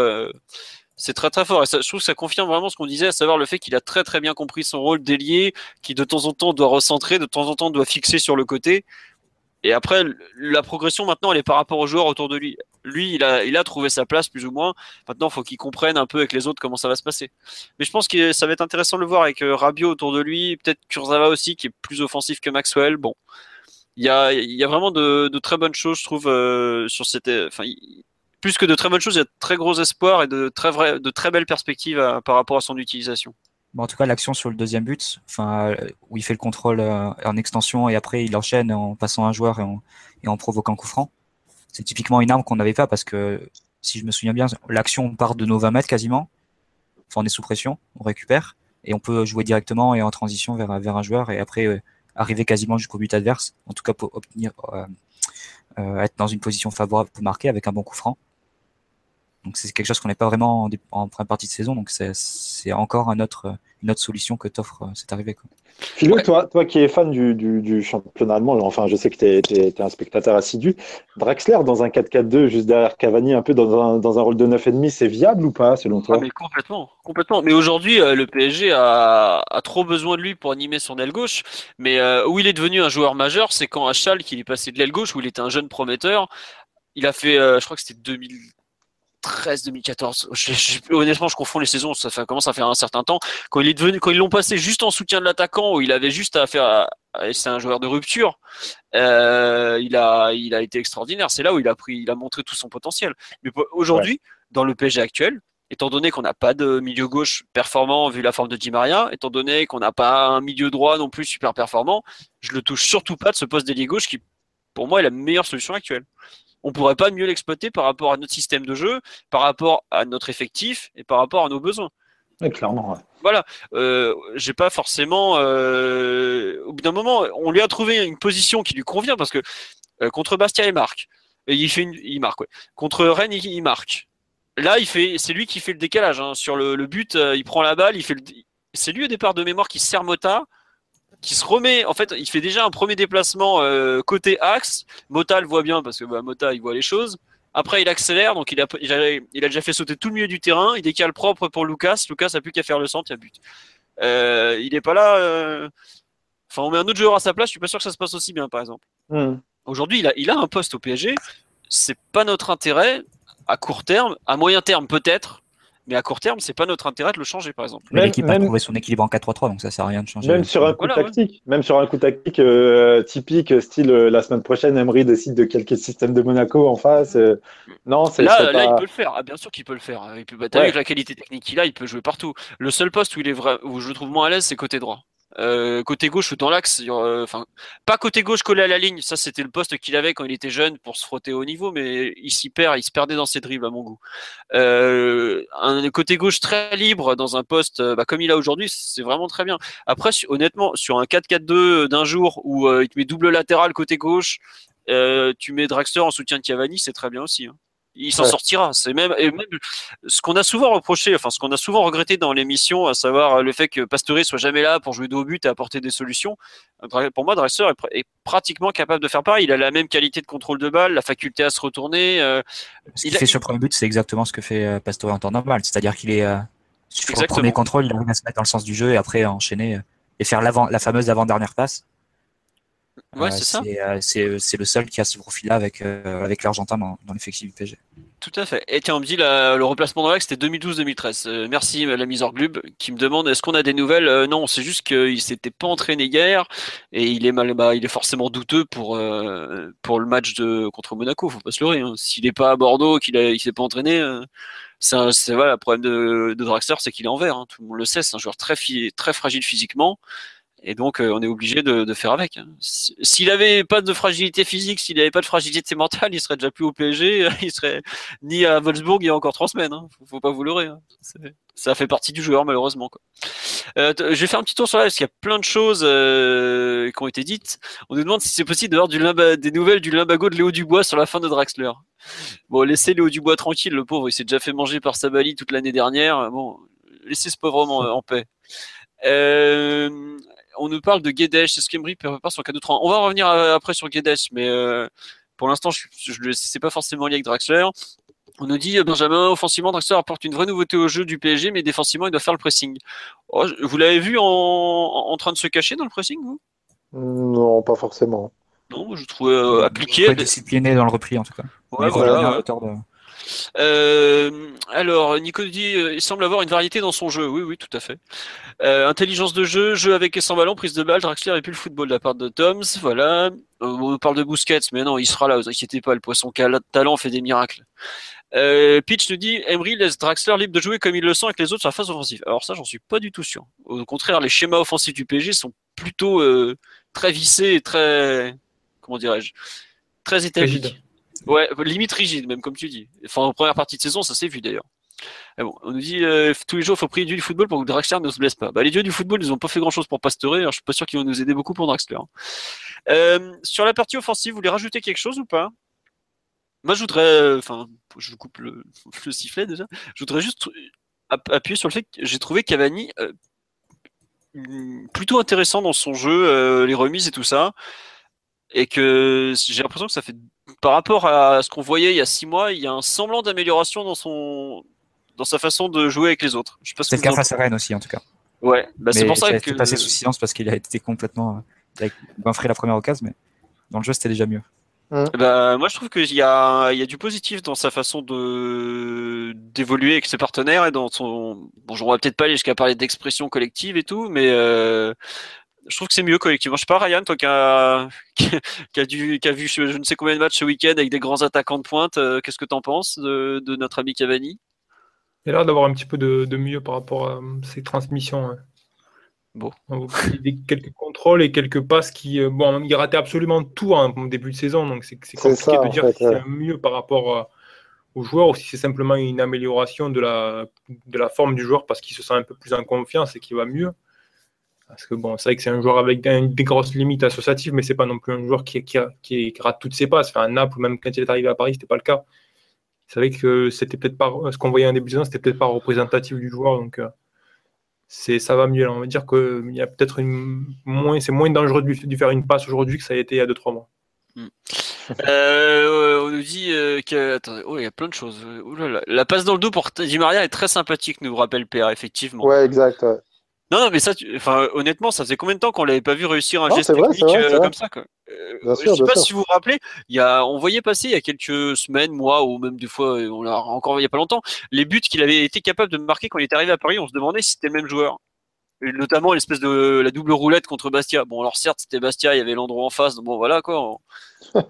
C'est très très fort. Et ça, je trouve que ça confirme vraiment ce qu'on disait, à savoir le fait qu'il a très très bien compris son rôle d'ailier, qui de temps en temps doit recentrer, de temps en temps doit fixer sur le côté. Et après, la progression maintenant, elle est par rapport aux joueurs autour de lui. Lui, il a trouvé sa place plus ou moins. Maintenant, il faut qu'il comprenne un peu avec les autres comment ça va se passer. Mais je pense que ça va être intéressant de le voir avec Rabiot autour de lui, peut-être Kurzawa aussi, qui est plus offensif que Maxwell. Bon, il y a vraiment de très bonnes choses, je trouve, sur cette. Enfin, plus que de très bonnes choses, il y a de très gros espoirs et de très belles perspectives par rapport à son utilisation. Bon, en tout cas, l'action sur le deuxième but, où il fait le contrôle en extension et après il enchaîne en passant un joueur et en provoquant un coup franc, c'est typiquement une arme qu'on n'avait pas parce que, si je me souviens bien, l'action part de nos 20 mètres quasiment, on est sous pression, on récupère et on peut jouer directement et en transition vers un joueur et après arriver quasiment jusqu'au but adverse, en tout cas pour obtenir être dans une position favorable pour marquer avec un bon coup franc. Donc c'est quelque chose qu'on n'est pas vraiment en première partie de saison, donc c'est encore une autre solution que t'offre cette arrivée. Philo, ouais. Toi qui es fan du championnat allemand, enfin je sais que t'es un spectateur assidu, Draxler dans un 4-4-2 juste derrière Cavani, un peu dans un rôle de 9,5, c'est viable ou pas selon toi ? Mais complètement. Mais aujourd'hui le PSG a trop besoin de lui pour animer son aile gauche, mais où il est devenu un joueur majeur, c'est quand à Schalke qu'il est passé de l'aile gauche, où il était un jeune prometteur, il a fait, je crois que c'était 2013-2014, honnêtement je confonds les saisons, commence à faire un certain temps, quand ils l'ont passé juste en soutien de l'attaquant, où il avait juste à faire, c'est un joueur de rupture, il a été extraordinaire, c'est là où il a montré tout son potentiel. Mais aujourd'hui, dans le PSG actuel, étant donné qu'on n'a pas de milieu gauche performant vu la forme de Di Maria, étant donné qu'on n'a pas un milieu droit non plus super performant, je le touche surtout pas de ce poste d'ailier gauche qui pour moi, est la meilleure solution actuelle. On ne pourrait pas mieux l'exploiter par rapport à notre système de jeu, par rapport à notre effectif et par rapport à nos besoins. Oui, clairement. Ouais. Voilà. J'ai pas forcément. Au bout d'un moment, on lui a trouvé une position qui lui convient parce que contre Bastia, il marque. Et il marque. Ouais. Contre Rennes, il marque. Là, c'est lui qui fait le décalage. Hein. Sur le but, il prend la balle. C'est lui au départ de mémoire qui sert Motta, qui se remet. En fait, il fait déjà un premier déplacement côté axe. Motta le voit bien parce que Motta, il voit les choses. Après, il accélère, donc il a déjà fait sauter tout le milieu du terrain. Il décale propre pour Lucas. Lucas n'a plus qu'à faire le centre, il y a but. Il n'est pas là. Enfin, on met un autre joueur à sa place. Je suis pas sûr que ça se passe aussi bien, par exemple. Mmh. Aujourd'hui, il a un poste au PSG. C'est pas notre intérêt à court terme, à moyen terme peut-être, mais à court terme, c'est pas notre intérêt de le changer, par exemple. L'équipe a trouvé son équilibre en 4-3-3, donc ça sert à rien de changer. Même sur un coup tactique, ouais. Même sur un coup tactique typique, style la semaine prochaine, Emery décide de quelques systèmes de Monaco en face. Non, c'est là, il peut le faire. Ah, bien sûr qu'il peut le faire. Il peut batailler avec la qualité technique qu'il a, il peut jouer partout. Le seul poste où je le trouve moins à l'aise, c'est côté droit. Côté gauche ou dans l'axe, enfin pas côté gauche collé à la ligne, ça c'était le poste qu'il avait quand il était jeune pour se frotter au niveau, mais il se perdait dans ses dribbles à mon goût. Un côté gauche très libre dans un poste comme il a aujourd'hui, c'est vraiment très bien. Après, honnêtement, sur un 4-4-2 d'un jour où il te met double latéral côté gauche, tu mets Draxler en soutien de Cavani, c'est très bien aussi. Hein. Il s'en sortira. C'est même ce qu'on a souvent reproché, enfin ce qu'on a souvent regretté dans l'émission, à savoir le fait que Pastore soit jamais là pour jouer dos au but et apporter des solutions. Pour moi, Draxler est pratiquement capable de faire pareil. Il a la même qualité de contrôle de balle, la faculté à se retourner. Ce qu'il fait sur le premier but, c'est exactement ce que fait Pastore en temps normal. C'est-à-dire qu'il est sur le premier contrôle, il arrive à se mettre dans le sens du jeu et après à enchaîner et faire la fameuse avant-dernière passe. Ouais, c'est ça. C'est le seul qui a ce profil-là avec l'Argentin dans l'effectif du PSG. Tout à fait. Et tiens, on me dit le remplacement dans l'axe, c'était 2012-2013. Merci la mise Glub qui me demande est-ce qu'on a des nouvelles. Non, c'est juste qu'il s'était pas entraîné hier et il est forcément douteux pour le match contre Monaco. Faut pas se leurrer. Hein. S'il est pas à Bordeaux, qu'il s'est pas entraîné, c'est le problème de Draxler, c'est qu'il est en vert. Hein. Tout le monde le sait, c'est un joueur très fragile physiquement. Et donc, on est obligé de faire avec. S'il n'avait pas de fragilité physique, s'il n'avait pas de fragilité mentale, il serait déjà plus au PSG, il serait ni à Wolfsburg il y a encore 3 semaines. Hein. Faut pas vous leurrer. Hein. Ça fait partie du joueur, malheureusement. Quoi. Je vais faire un petit tour sur là, parce qu'il y a plein de choses qui ont été dites. On nous demande si c'est possible d'avoir des nouvelles du lumbago de Léo Dubois sur la fin de Draxler. Bon, laissez Léo Dubois tranquille, le pauvre. Il s'est déjà fait manger par Sabali toute l'année dernière. Bon, laissez ce pauvre homme en paix. On nous parle de Guedes, c'est ce qu'Emery prépare son cadeau 30. On va revenir après sur Guedes, mais pour l'instant, c'est pas forcément lié avec Draxler. On nous dit, Benjamin, offensivement, Draxler apporte une vraie nouveauté au jeu du PSG, mais défensivement, il doit faire le pressing. Oh, vous l'avez vu en train de se cacher dans le pressing, vous ? Non, pas forcément. Non, je trouvais appliqué. Discipliné dans le repli, en tout cas. Ouais, voilà. Alors, Nico dit il semble avoir une variété dans son jeu. Oui, tout à fait. Intelligence de jeu, jeu avec et sans ballon, prise de balle, Draxler et puis le football de la part de Toms. Voilà. On parle de Busquets, mais non, il sera là, vous inquiétez pas, le poisson qui a le talent fait des miracles. Pitch nous dit Emery laisse Draxler libre de jouer comme il le sent avec les autres sur la phase offensive. Alors, ça, j'en suis pas du tout sûr. Au contraire, les schémas offensifs du PSG sont plutôt très vissés et très. Comment dirais-je ? Très établis. Ouais, limite rigide, même comme tu dis. Enfin, en première partie de saison, ça s'est vu d'ailleurs. Bon, on nous dit tous les jours, il faut prier les dieux du football pour que Draxler ne se blesse pas. Les dieux du football, ils n'ont pas fait grand-chose pour Pastore. Alors, je suis pas sûr qu'ils vont nous aider beaucoup pour Draxler. Sur la partie offensive, vous voulez rajouter quelque chose ou pas ? Moi, je voudrais, je coupe le sifflet déjà. Je voudrais juste appuyer sur le fait que j'ai trouvé Cavani plutôt intéressant dans son jeu, les remises et tout ça. Et que j'ai l'impression que ça fait, par rapport à ce qu'on voyait il y a 6 mois, il y a un semblant d'amélioration dans sa façon de jouer avec les autres. C'est le cas face à Rennes aussi, en tout cas. Ouais, c'est pour ça que. Il passé sous silence parce qu'il a été complètement. Il a goinfré la première occasion, mais dans le jeu, c'était déjà mieux. Moi, je trouve qu'il y a du positif dans sa façon d'évoluer avec ses partenaires et dans son. Bon, on va peut-être pas aller jusqu'à parler d'expression collective et tout, mais. Je trouve que c'est mieux collectivement. Je sais pas, Ryan, toi qui a vu je ne sais combien de matchs ce week-end avec des grands attaquants de pointe, qu'est-ce que tu en penses de notre ami Cavani ? Il a l'air d'avoir un petit peu de mieux par rapport à ses transmissions. Ouais. Beau. Donc, quelques contrôles et quelques passes qui. Bon, il ratait absolument tout en début de saison, donc c'est compliqué ça, de dire si c'est mieux par rapport au joueur ou si c'est simplement une amélioration de la forme du joueur parce qu'il se sent un peu plus en confiance et qu'il va mieux. Parce que bon, c'est vrai que c'est un joueur avec des grosses limites associatives, mais c'est pas non plus un joueur qui rate toutes ses passes. Enfin, à Naples, même quand il est arrivé à Paris, c'était pas le cas. C'est vrai que c'était peut-être pas ce qu'on voyait en début de saison, c'était peut-être pas représentatif du joueur, donc. Ça va mieux. Alors, on va dire que il y a peut-être c'est moins dangereux de faire une passe aujourd'hui que ça a été il y a 2-3 mois. On nous dit il y a plein de choses. Oulala. La passe dans le dos pour Di Maria est très sympathique, nous rappelle Pierre, effectivement. Ouais, exact. Ouais. Non, mais ça, honnêtement, ça faisait combien de temps qu'on l'avait pas vu réussir un geste technique comme ça, quoi. Je ne sais pas si vous vous rappelez, on voyait passer il y a quelques semaines, mois, ou même des fois, on l'a encore il n'y a pas longtemps, les buts qu'il avait été capable de marquer quand il est arrivé à Paris, on se demandait si c'était le même joueur. Et notamment l'espèce de la double roulette contre Bastia. Bon, alors certes, c'était Bastia, il y avait l'endroit en face, donc bon, voilà quoi. On ne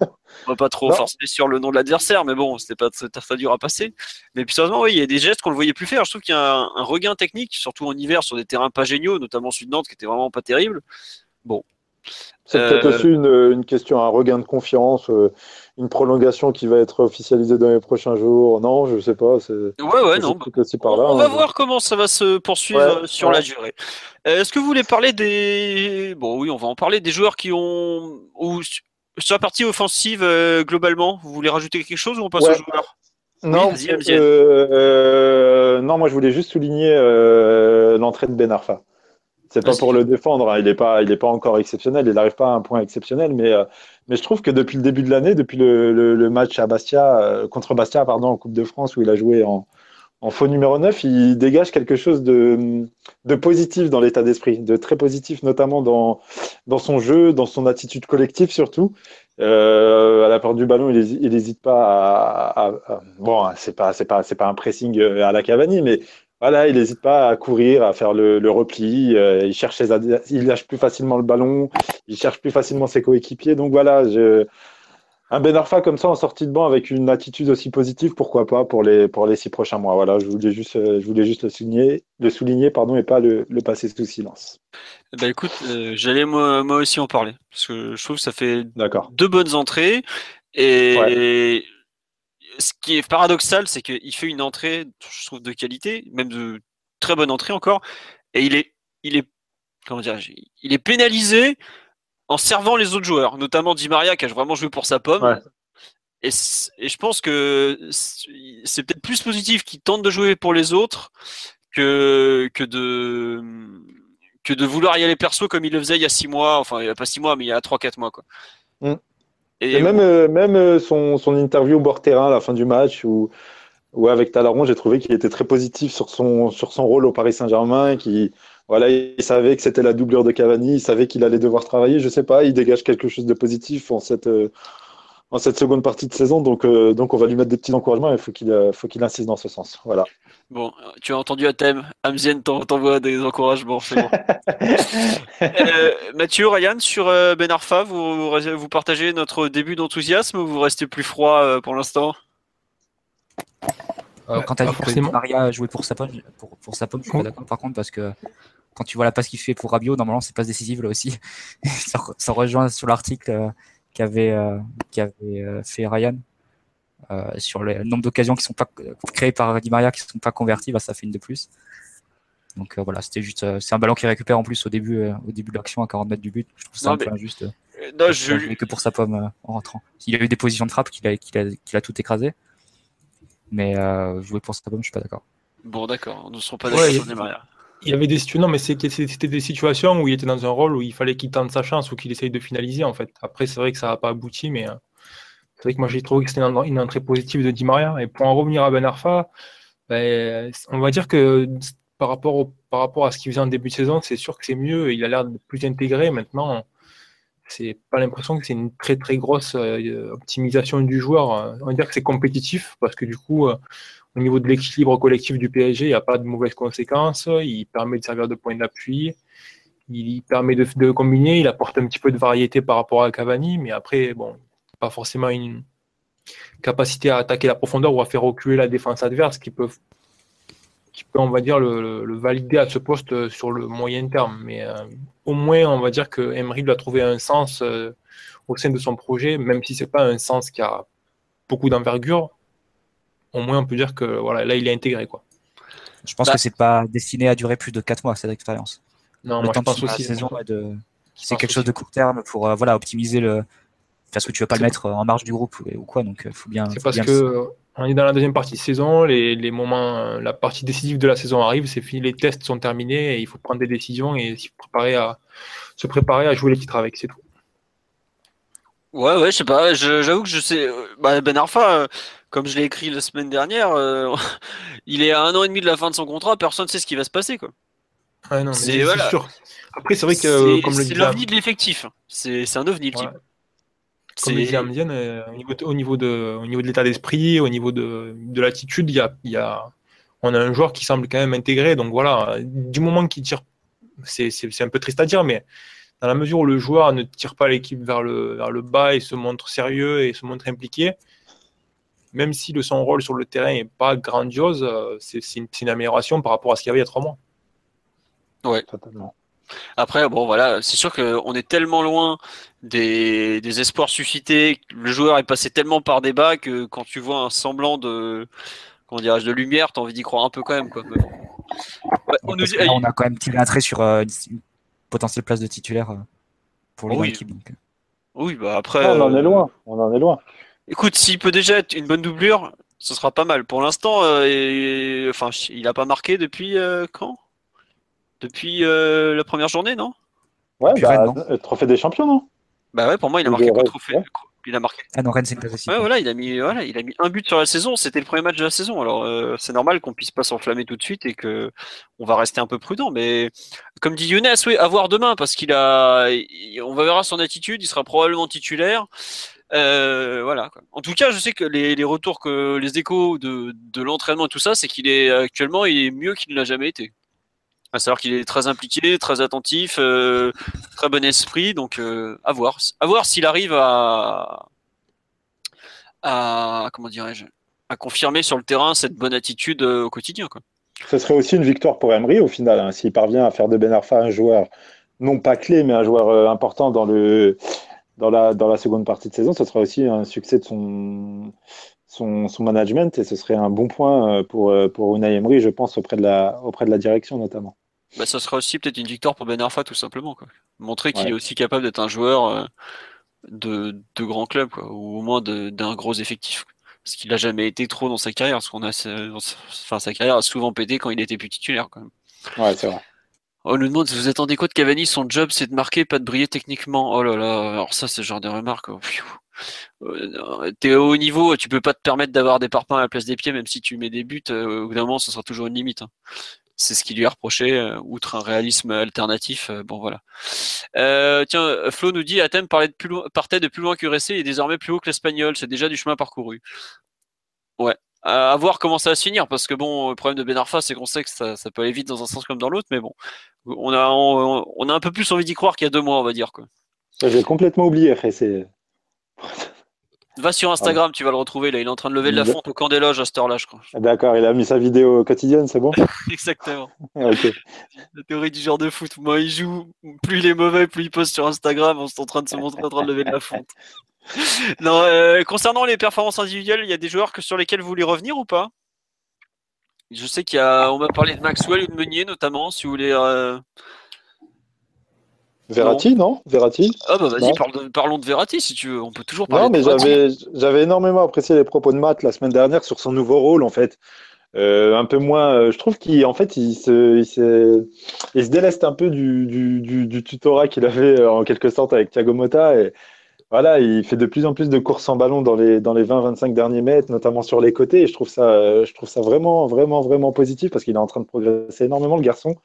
va pas trop forcer sur le nom de l'adversaire, mais bon, c'était pas très dur à passer. Mais puis sérieusement, oui, il y a des gestes qu'on ne le voyait plus faire. Je trouve qu'il y a un regain technique, surtout en hiver, sur des terrains pas géniaux, notamment celui de Nantes, qui était vraiment pas terrible. Bon. C'est peut-être aussi une question, un regain de confiance, une prolongation qui va être officialisée dans les prochains jours. Non, je ne sais pas. On va voir comment ça va se poursuivre sur la durée. Est-ce que vous voulez parler on va en parler des joueurs qui ont sur la partie offensive globalement. Vous voulez rajouter quelque chose ou on passe aux joueurs? Non, oui, non, moi je voulais juste souligner l'entrée de Ben Arfa. C'est pas pour le défendre, hein. Il n'est pas encore exceptionnel, il n'arrive pas à un point exceptionnel, mais je trouve que depuis le début de l'année, depuis le match à Bastia, contre Bastia, en Coupe de France, où il a joué en faux numéro 9, il dégage quelque chose de positif dans l'état d'esprit, de très positif, notamment dans son jeu, dans son attitude collective surtout. À la perte du ballon, il n'hésite pas bon, c'est pas un pressing à la Cavani, mais voilà, il n'hésite pas à courir, à faire le repli, il lâche plus facilement le ballon, il cherche plus facilement ses coéquipiers. Donc voilà, un Ben Arfa comme ça en sortie de banc avec une attitude aussi positive, pourquoi pas pour les 6 prochains mois. Voilà, je voulais juste le souligner, et pas le passer sous silence. Bah écoute, j'allais moi aussi en parler, parce que je trouve que ça fait deux bonnes entrées. Ce qui est paradoxal, c'est qu'il fait une entrée, je trouve, de qualité, même de très bonne entrée encore, et il est pénalisé en servant les autres joueurs, notamment Di Maria qui a vraiment joué pour sa pomme. Ouais. Et je pense que c'est peut-être plus positif qu'il tente de jouer pour les autres que de vouloir y aller perso comme il le faisait il y a 6 mois, enfin il n'y a pas 6 mois, mais il y a 3-4 mois, quoi. Mm. Et même son interview au bord terrain à la fin du match où avec Talaron, j'ai trouvé qu'il était très positif sur son rôle au Paris Saint-Germain, il savait que c'était la doublure de Cavani, il savait qu'il allait devoir travailler, je sais pas, il dégage quelque chose de positif en cette seconde partie de saison, donc on va lui mettre des petits encouragements, il faut qu'il insiste dans ce sens. Voilà. Bon, tu as entendu Atem, Amzienne t'envoie des encouragements, c'est bon. Mathieu, Ryan, sur Ben Arfa, vous partagez notre début d'enthousiasme ou vous restez plus froid pour l'instant? Quand tu as dit forcément que Maria jouait pour sa pomme, je suis pas d'accord par contre, parce que quand tu vois la passe qu'il fait pour Rabiot, normalement c'est passe décisive là aussi. Ça rejoint sur l'article qu'avait fait Ryan sur le nombre d'occasions qui sont pas créées par Di Maria, qui ne sont pas converties, ça fait une de plus. Donc voilà, c'était juste, c'est un ballon qu'il récupère en plus au début de l'action à 40 mètres du but. Je trouve ça un peu injuste. Que pour sa pomme en rentrant. Il a eu des positions de frappe qu'il a tout écrasé. Mais jouer pour sa pomme, je suis pas d'accord. Bon, d'accord, nous ne serons pas d'accord sur Di Maria. Il y avait des situations, mais c'était des situations où il était dans un rôle où il fallait qu'il tente sa chance ou qu'il essaye de finaliser, en fait. Après, c'est vrai que ça n'a pas abouti, mais c'est vrai que moi, j'ai trouvé que c'était une entrée positive de Di Maria. Et pour en revenir à Ben Arfa, on va dire que par rapport à ce qu'il faisait en début de saison, c'est sûr que c'est mieux. Il a l'air de plus intégré maintenant. C'est pas l'impression que c'est une très très grosse optimisation du joueur. On va dire que c'est compétitif parce que du coup, au niveau de l'équilibre collectif du PSG, il n'y a pas de mauvaises conséquences. Il permet de servir de point d'appui. Il permet de combiner. Il apporte un petit peu de variété par rapport à Cavani. Mais après, bon, pas forcément une capacité à attaquer la profondeur ou à faire reculer la défense adverse qui peut qui peut, on va dire, le valider à ce poste sur le moyen terme. Mais au moins, on va dire que Emery lui a trouvé un sens au sein de son projet, même si ce n'est pas un sens qui a beaucoup d'envergure. Au moins, on peut dire que voilà, là, il est intégré, quoi. Je pense que c'est pas destiné à durer plus de 4 mois, cette expérience. Non, moi, je pense aussi saison, c'est quelque chose de court terme pour voilà, optimiser le. Parce que tu ne vas pas le mettre en marge du groupe ou quoi, donc faut bien. C'est parce que on est dans la deuxième partie de saison, les moments, la partie décisive de la saison arrive, c'est fini, les tests sont terminés et il faut prendre des décisions et se préparer à jouer les titres avec, c'est tout. Ouais, je sais pas, j'avoue que je sais. Ben Arfa, comme je l'ai écrit la semaine dernière, il est à 1 an et demi de la fin de son contrat, personne ne sait ce qui va se passer, quoi. Ah non, mais c'est voilà. Sûr. Après, c'est vrai que comme le dit l'OVNI de l'effectif, c'est un OVNI, le type. Comme les Amdiennes, au niveau de l'état d'esprit, au niveau de l'attitude, on a un joueur qui semble quand même intégré. Donc voilà, du moment qu'il tire, c'est un peu triste à dire, mais dans la mesure où le joueur ne tire pas l'équipe vers le bas et se montre sérieux et se montre impliqué, même si son rôle sur le terrain n'est pas grandiose, c'est une amélioration par rapport à ce qu'il y avait il y a 3 mois. Oui, totalement. Après, bon voilà, c'est sûr qu'on est tellement loin des espoirs suscités, le joueur est passé tellement par des bas que quand tu vois un semblant de lumière, t'as envie d'y croire un peu quand même, quoi. Ouais, on a quand même tiré un trait sur une potentielle place de titulaire pour l'équipe. Donc. Oui, bah après. Ah, on en est loin. Écoute, s'il peut déjà être une bonne doublure, ce sera pas mal. Pour l'instant, il a pas marqué depuis quand? Depuis la première journée, non? Ouais, le trophée des champions, non? Bah ouais, pour moi, il a marqué quoi, trophée. Ouais. Il a marqué. Ah non, Rennes, c'est pas possible. Ouais, voilà, il a mis 1 but sur la saison. C'était le premier match de la saison. Alors, c'est normal qu'on puisse pas s'enflammer tout de suite et que on va rester un peu prudent. Mais comme dit Younes, oui, à voir demain parce on verra son attitude. Il sera probablement titulaire. Voilà. En tout cas, je sais que les retours que les échos de l'entraînement et tout ça, c'est qu'il est actuellement, il est mieux qu'il n'a jamais été. À savoir qu'il est très impliqué, très attentif, très bon esprit, donc à voir s'il arrive à comment dirais-je, à confirmer sur le terrain cette bonne attitude au quotidien, quoi. Ce serait aussi une victoire pour Emery au final, hein, s'il parvient à faire de Ben Arfa un joueur non pas clé, mais un joueur important dans la seconde partie de saison. Ce serait aussi un succès de son management et ce serait un bon point pour Unai Emery, je pense, auprès de la direction notamment. Bah, ça sera aussi peut-être une victoire pour Ben Arfa, tout simplement, quoi. Montrer qu'il est aussi capable d'être un joueur de grand club, quoi, ou au moins d'un gros effectif, quoi. Ce qu'il n'a jamais été trop dans sa carrière, parce qu'on a sa carrière a souvent pété quand il n'était plus titulaire, quand même. Ouais, c'est vrai. On nous demande si vous attendez quoi de Cavani, son job c'est de marquer, pas de briller techniquement. Oh là là, alors ça c'est le genre de remarque. T'es au haut niveau, tu peux pas te permettre d'avoir des parpaings à la place des pieds, même si tu mets des buts, au bout d'un moment ça sera toujours une limite, hein. C'est ce qui lui est reproché, outre un réalisme alternatif, bon voilà. Tiens, Flo nous dit Athènes partait de plus loin que QRC et est désormais plus haut que l'Espagnol, c'est déjà du chemin parcouru. Ouais, à voir comment ça va se finir, parce que bon, le problème de Ben Arfa c'est qu'on sait que ça peut aller vite dans un sens comme dans l'autre, mais bon, on a un peu plus envie d'y croire qu'il y a 2 mois, on va dire, quoi. J'ai complètement oublié, QRC. Va sur Instagram, tu vas le retrouver là. Il est en train de lever de la fonte au camp des loges à cette heure-là, je crois. D'accord, il a mis sa vidéo quotidienne, c'est bon. Exactement. Okay. La théorie du genre de foot. Moi, il joue, plus il est mauvais, plus il poste sur Instagram. On est en train de se montrer en train de lever de la fonte. Non, concernant les performances individuelles, il y a des joueurs sur lesquels vous voulez revenir ou pas? Je sais on m'a parlé de Maxwell ou de Meunier notamment, si vous voulez. Verratti, non? Verratti. Ah bah vas-y, parlons de Verratti si tu veux, on peut toujours parler de Verratti. Non, mais j'avais énormément apprécié les propos de Matt la semaine dernière sur son nouveau rôle, en fait. Un peu moins, je trouve qu'il se déleste un peu du tutorat qu'il avait en quelque sorte avec Thiago Motta. Et voilà, il fait de plus en plus de courses en ballon dans les 20-25 derniers mètres, notamment sur les côtés. Et je trouve ça vraiment, vraiment, vraiment positif parce qu'il est en train de progresser énormément, le garçon.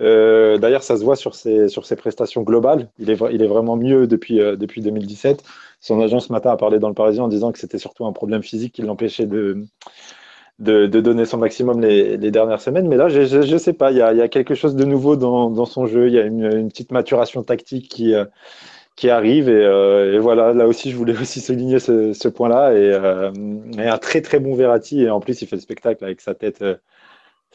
D'ailleurs, ça se voit sur ses prestations globales. Il est vraiment mieux depuis 2017. Son agent ce matin a parlé dans Le Parisien en disant que c'était surtout un problème physique qui l'empêchait de donner son maximum les dernières semaines. Mais là, je sais pas, il y a quelque chose de nouveau dans son jeu. Il y a une petite maturation tactique qui arrive et voilà, là aussi je voulais aussi souligner ce point là et un très très bon Verratti, et en plus il fait le spectacle avec sa tête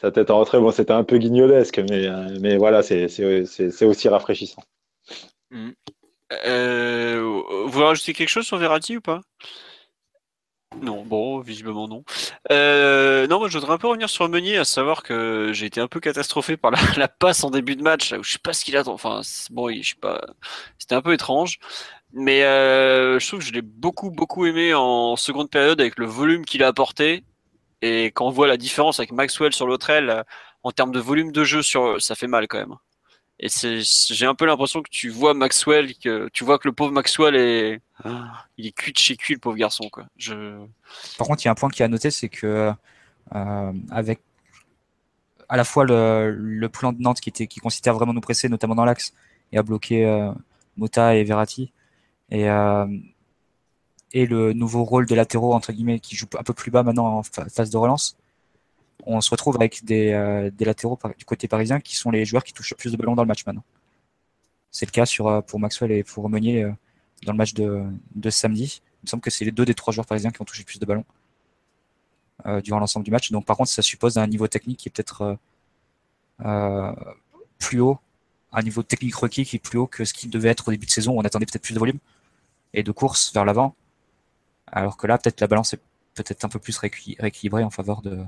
sa tête en retrait, bon, c'était un peu guignolesque, mais voilà, c'est aussi rafraîchissant. Mmh. Vous voulez rajouter quelque chose sur Verratti ou pas? Non, bon, visiblement non. Non, moi je voudrais un peu revenir sur Meunier, à savoir que j'ai été un peu catastrophé par la passe en début de match, là où je sais pas ce qu'il attend. Enfin, bon, je sais pas, c'était un peu étrange. Mais je trouve que je l'ai beaucoup aimé en seconde période avec le volume qu'il a apporté. Et quand on voit la différence avec Maxwell sur l'autre aile, en termes de volume de jeu, ça fait mal quand même. Et j'ai un peu l'impression que tu vois que le pauvre Maxwell il est cuit de chez cuit, le pauvre garçon, quoi. Par contre, il y a un point qui est à noter, c'est que avec à la fois le plan de Nantes qui consistait à vraiment nous presser, notamment dans l'axe, et à bloquer Motta et Verratti, et le nouveau rôle de latéraux entre guillemets qui joue un peu plus bas maintenant en phase de relance. On se retrouve avec des latéraux du côté parisien qui sont les joueurs qui touchent le plus de ballons dans le match maintenant. C'est le cas pour Maxwell et pour Meunier dans le match de samedi. Il me semble que c'est les deux des trois joueurs parisiens qui ont touché le plus de ballons durant l'ensemble du match. Donc par contre, ça suppose un niveau technique qui est peut-être plus haut, un niveau technique requis qui est plus haut que ce qui devait être au début de saison. On attendait peut-être plus de volume et de course vers l'avant. Alors que là, peut-être la balance est peut-être un peu plus rééquilibrée en faveur de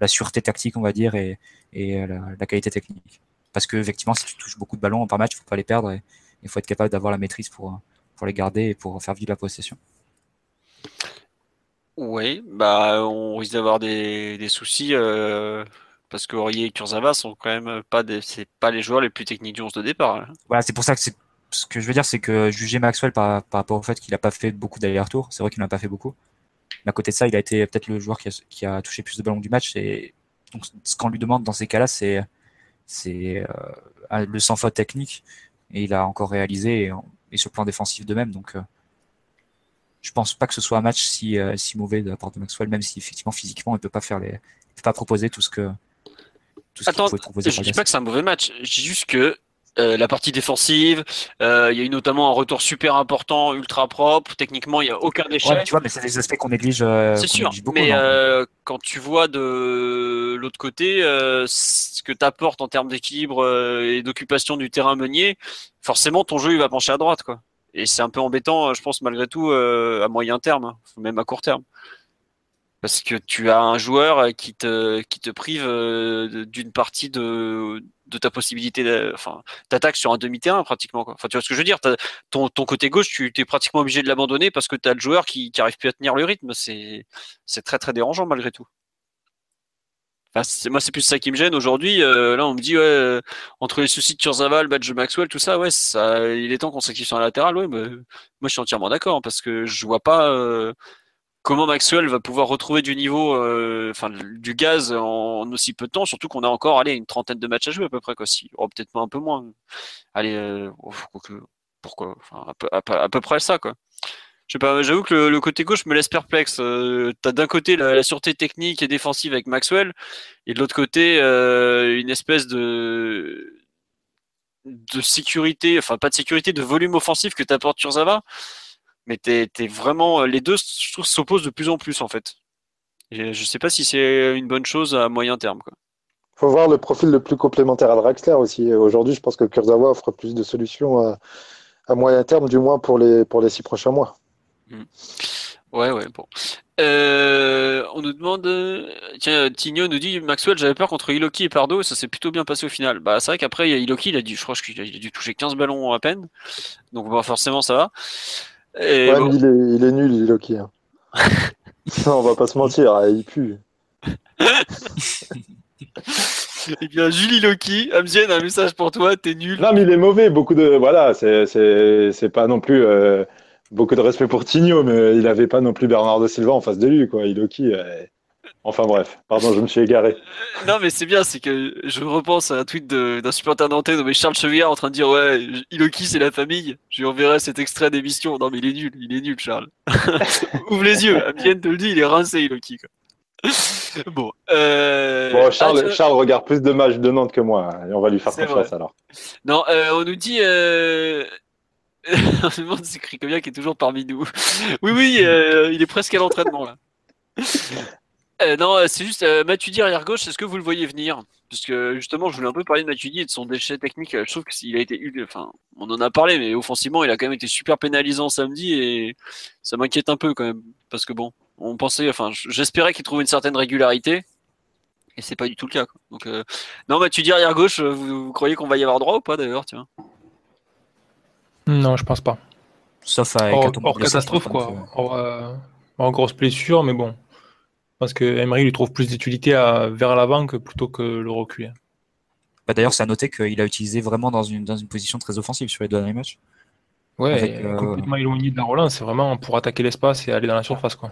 la sûreté tactique, on va dire, et la qualité technique. Parce que effectivement, si tu touches beaucoup de ballons par match, il ne faut pas les perdre et il faut être capable d'avoir la maîtrise pour les garder et pour faire vivre la possession. Oui, bah, on risque d'avoir des soucis parce que Aurier et Kurzawa sont quand même pas les joueurs les plus techniques du 11 de départ. Hein. Voilà, c'est pour ça que ce que je veux dire, c'est que juger Maxwell par rapport au fait qu'il n'a pas fait beaucoup d'allers-retours, c'est vrai qu'il n'en a pas fait beaucoup. Mais à côté de ça, il a été peut-être le joueur qui a touché plus de ballons du match. Et donc, ce qu'on lui demande dans ces cas-là, c'est le sans-faute technique. Et il a encore réalisé, et sur le plan défensif de même. Donc, je pense pas que ce soit un match si mauvais de la part de Maxwell, même si effectivement, physiquement, il peut pas proposer tout ce qu'il pouvait proposer. Je dis pas que c'est un mauvais match. Je dis juste que la partie défensive, il y a eu notamment un retour super important, ultra propre. Techniquement, il n'y a aucun déchet. Ouais, tu vois, mais c'est des aspects qu'on néglige. C'est sûr. Néglige beaucoup, mais quand tu vois de l'autre côté ce que tu apportes en termes d'équilibre et d'occupation du terrain Meunier, forcément ton jeu il va pencher à droite, quoi. Et c'est un peu embêtant, je pense, malgré tout, à moyen terme, même à court terme. Parce que tu as un joueur qui te prive d'une partie de ta possibilité t'attaques sur un demi-terrain pratiquement, quoi. Enfin, tu vois ce que je veux dire, ton côté gauche, tu es pratiquement obligé de l'abandonner parce que tu as le joueur qui arrive plus à tenir le rythme. C'est très très dérangeant malgré tout. Enfin, c'est plus ça qui me gêne aujourd'hui. Là, on me dit, ouais, entre les soucis de Kurzawa, le badge de Maxwell, tout ça, ouais, ça, il est temps qu'on s'active sur un latéral. Ouais, bah, moi je suis entièrement d'accord, hein, parce que je vois pas. Comment Maxwell va pouvoir retrouver du niveau, du gaz en aussi peu de temps, surtout qu'on a encore, une 30aine de matchs à jouer à peu près, quoi. Si, peut-être pas un peu moins. Allez, pourquoi, à peu près ça, quoi. Je sais pas, j'avoue que le côté gauche me laisse perplexe. T'as d'un côté la sûreté technique et défensive avec Maxwell, et de l'autre côté une espèce de sécurité, enfin pas de sécurité, de volume offensif que t'apporte Kurzawa. Mais t'es vraiment, les deux, je trouve, s'opposent de plus en plus, en fait. Et je sais pas si c'est une bonne chose à moyen terme, quoi. Faut voir le profil le plus complémentaire à Draxler aussi. Aujourd'hui, je pense que Kurzawa offre plus de solutions à moyen terme, du moins pour les 6 prochains mois. Mmh. Ouais, bon. On nous demande... Tiens, Tigno nous dit « Maxwell, j'avais peur contre Iloki et Pardo, ça s'est plutôt bien passé au final. » Bah, c'est vrai qu'après, Iloki, je crois qu'il a dû toucher 15 ballons à peine. Donc, bah, forcément, ça va. Et ouais, bon. il est nul, Iloki. Hein. On va pas se mentir, il pue. Eh bien, Jules Iloki, Amzienne, un message pour toi, t'es nul. Non, mais il est mauvais, voilà, c'est pas non plus beaucoup de respect pour Tigno, mais il avait pas non plus Bernardo Silva en face de lui, quoi. Iloki. Enfin bref, pardon, je me suis égaré. Non mais c'est bien, c'est que je repense à un tweet d'un supporter nantais nommé Charles Chevillard en train de dire « Ouais, Iloki c'est la famille, je lui enverrai cet extrait d'émission. » Non mais il est nul Charles. Ouvre les yeux, Amienne te le dit, il est rincé Iloki, quoi. Bon, Charles regarde plus de matchs de Nantes que moi, hein, et on va lui faire confiance alors. Non, on nous dit... on se demande si Krychowiak est toujours parmi nous. Oui, il est presque à l'entraînement là. Non, c'est juste Matuidi arrière gauche, est-ce que vous le voyez venir? Parce que justement, je voulais un peu parler de Matuidi et de son déchet technique. Je trouve qu'il a été, enfin, on en a parlé, mais offensivement, il a quand même été super pénalisant samedi et ça m'inquiète un peu quand même. Parce que bon, on pensait, enfin, j'espérais qu'il trouvait une certaine régularité et c'est pas du tout le cas. Quoi. Donc, non, Matuidi arrière gauche, vous croyez qu'on va y avoir droit ou pas d'ailleurs? Non, je pense pas. Sauf à hors catastrophe, quoi. Hors grosse blessure, mais bon. Parce que Emery lui trouve plus d'utilité vers l'avant que plutôt que le reculer. Bah d'ailleurs, c'est à noter qu'il a utilisé vraiment dans une position très offensive sur les derniers matchs. Ouais, avec, complètement éloigné de la relance. C'est vraiment pour attaquer l'espace et aller dans la surface, quoi.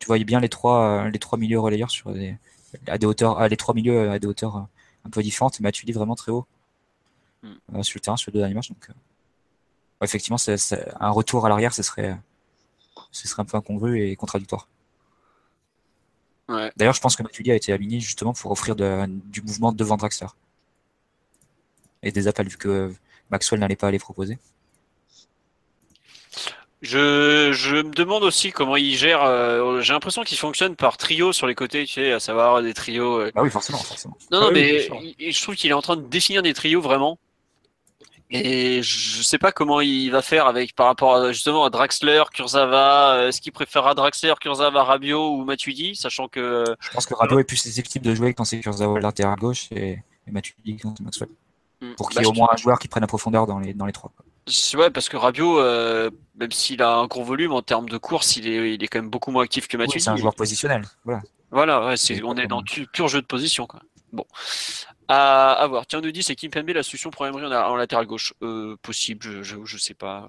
Tu voyais bien les trois milieux relayeurs sur les trois milieux à des hauteurs un peu différentes. Matuidi vraiment très haut sur le terrain sur les derniers matchs. Donc, effectivement, c'est un retour à l'arrière, ce serait un peu incongru et contradictoire. Ouais. D'ailleurs, je pense que Matuidi a été aligné justement pour offrir du mouvement devant Draxler. Et des appels, vu que Maxwell n'allait pas les proposer. Je me demande aussi comment il gère. J'ai l'impression qu'il fonctionne par trio sur les côtés, tu sais, à savoir des trios. Ah oui, forcément. Non, mais je trouve qu'il est en train de définir des trios vraiment. Et je sais pas comment il va faire par rapport justement à Draxler, Kurzawa. Est-ce qu'il préférera Draxler, Kurzawa, Rabiot ou Matuidi, sachant que je pense que Rabiot est plus susceptible de jouer quand c'est Kurzawa latéral gauche et Matuidi quand c'est Maxwell. Pour qu'il y ait au moins un joueur qui prenne la profondeur dans les trois. Ouais, parce que Rabiot, même s'il a un gros volume en termes de course, il est quand même beaucoup moins actif que Matuidi. Oui, c'est un joueur positionnel. Voilà, ouais, on est dans pur jeu de position, quoi. Bon. À voir. Tiens, on nous dit, c'est Kimpembe la solution pour Emery en latéral gauche. Possible, je sais pas.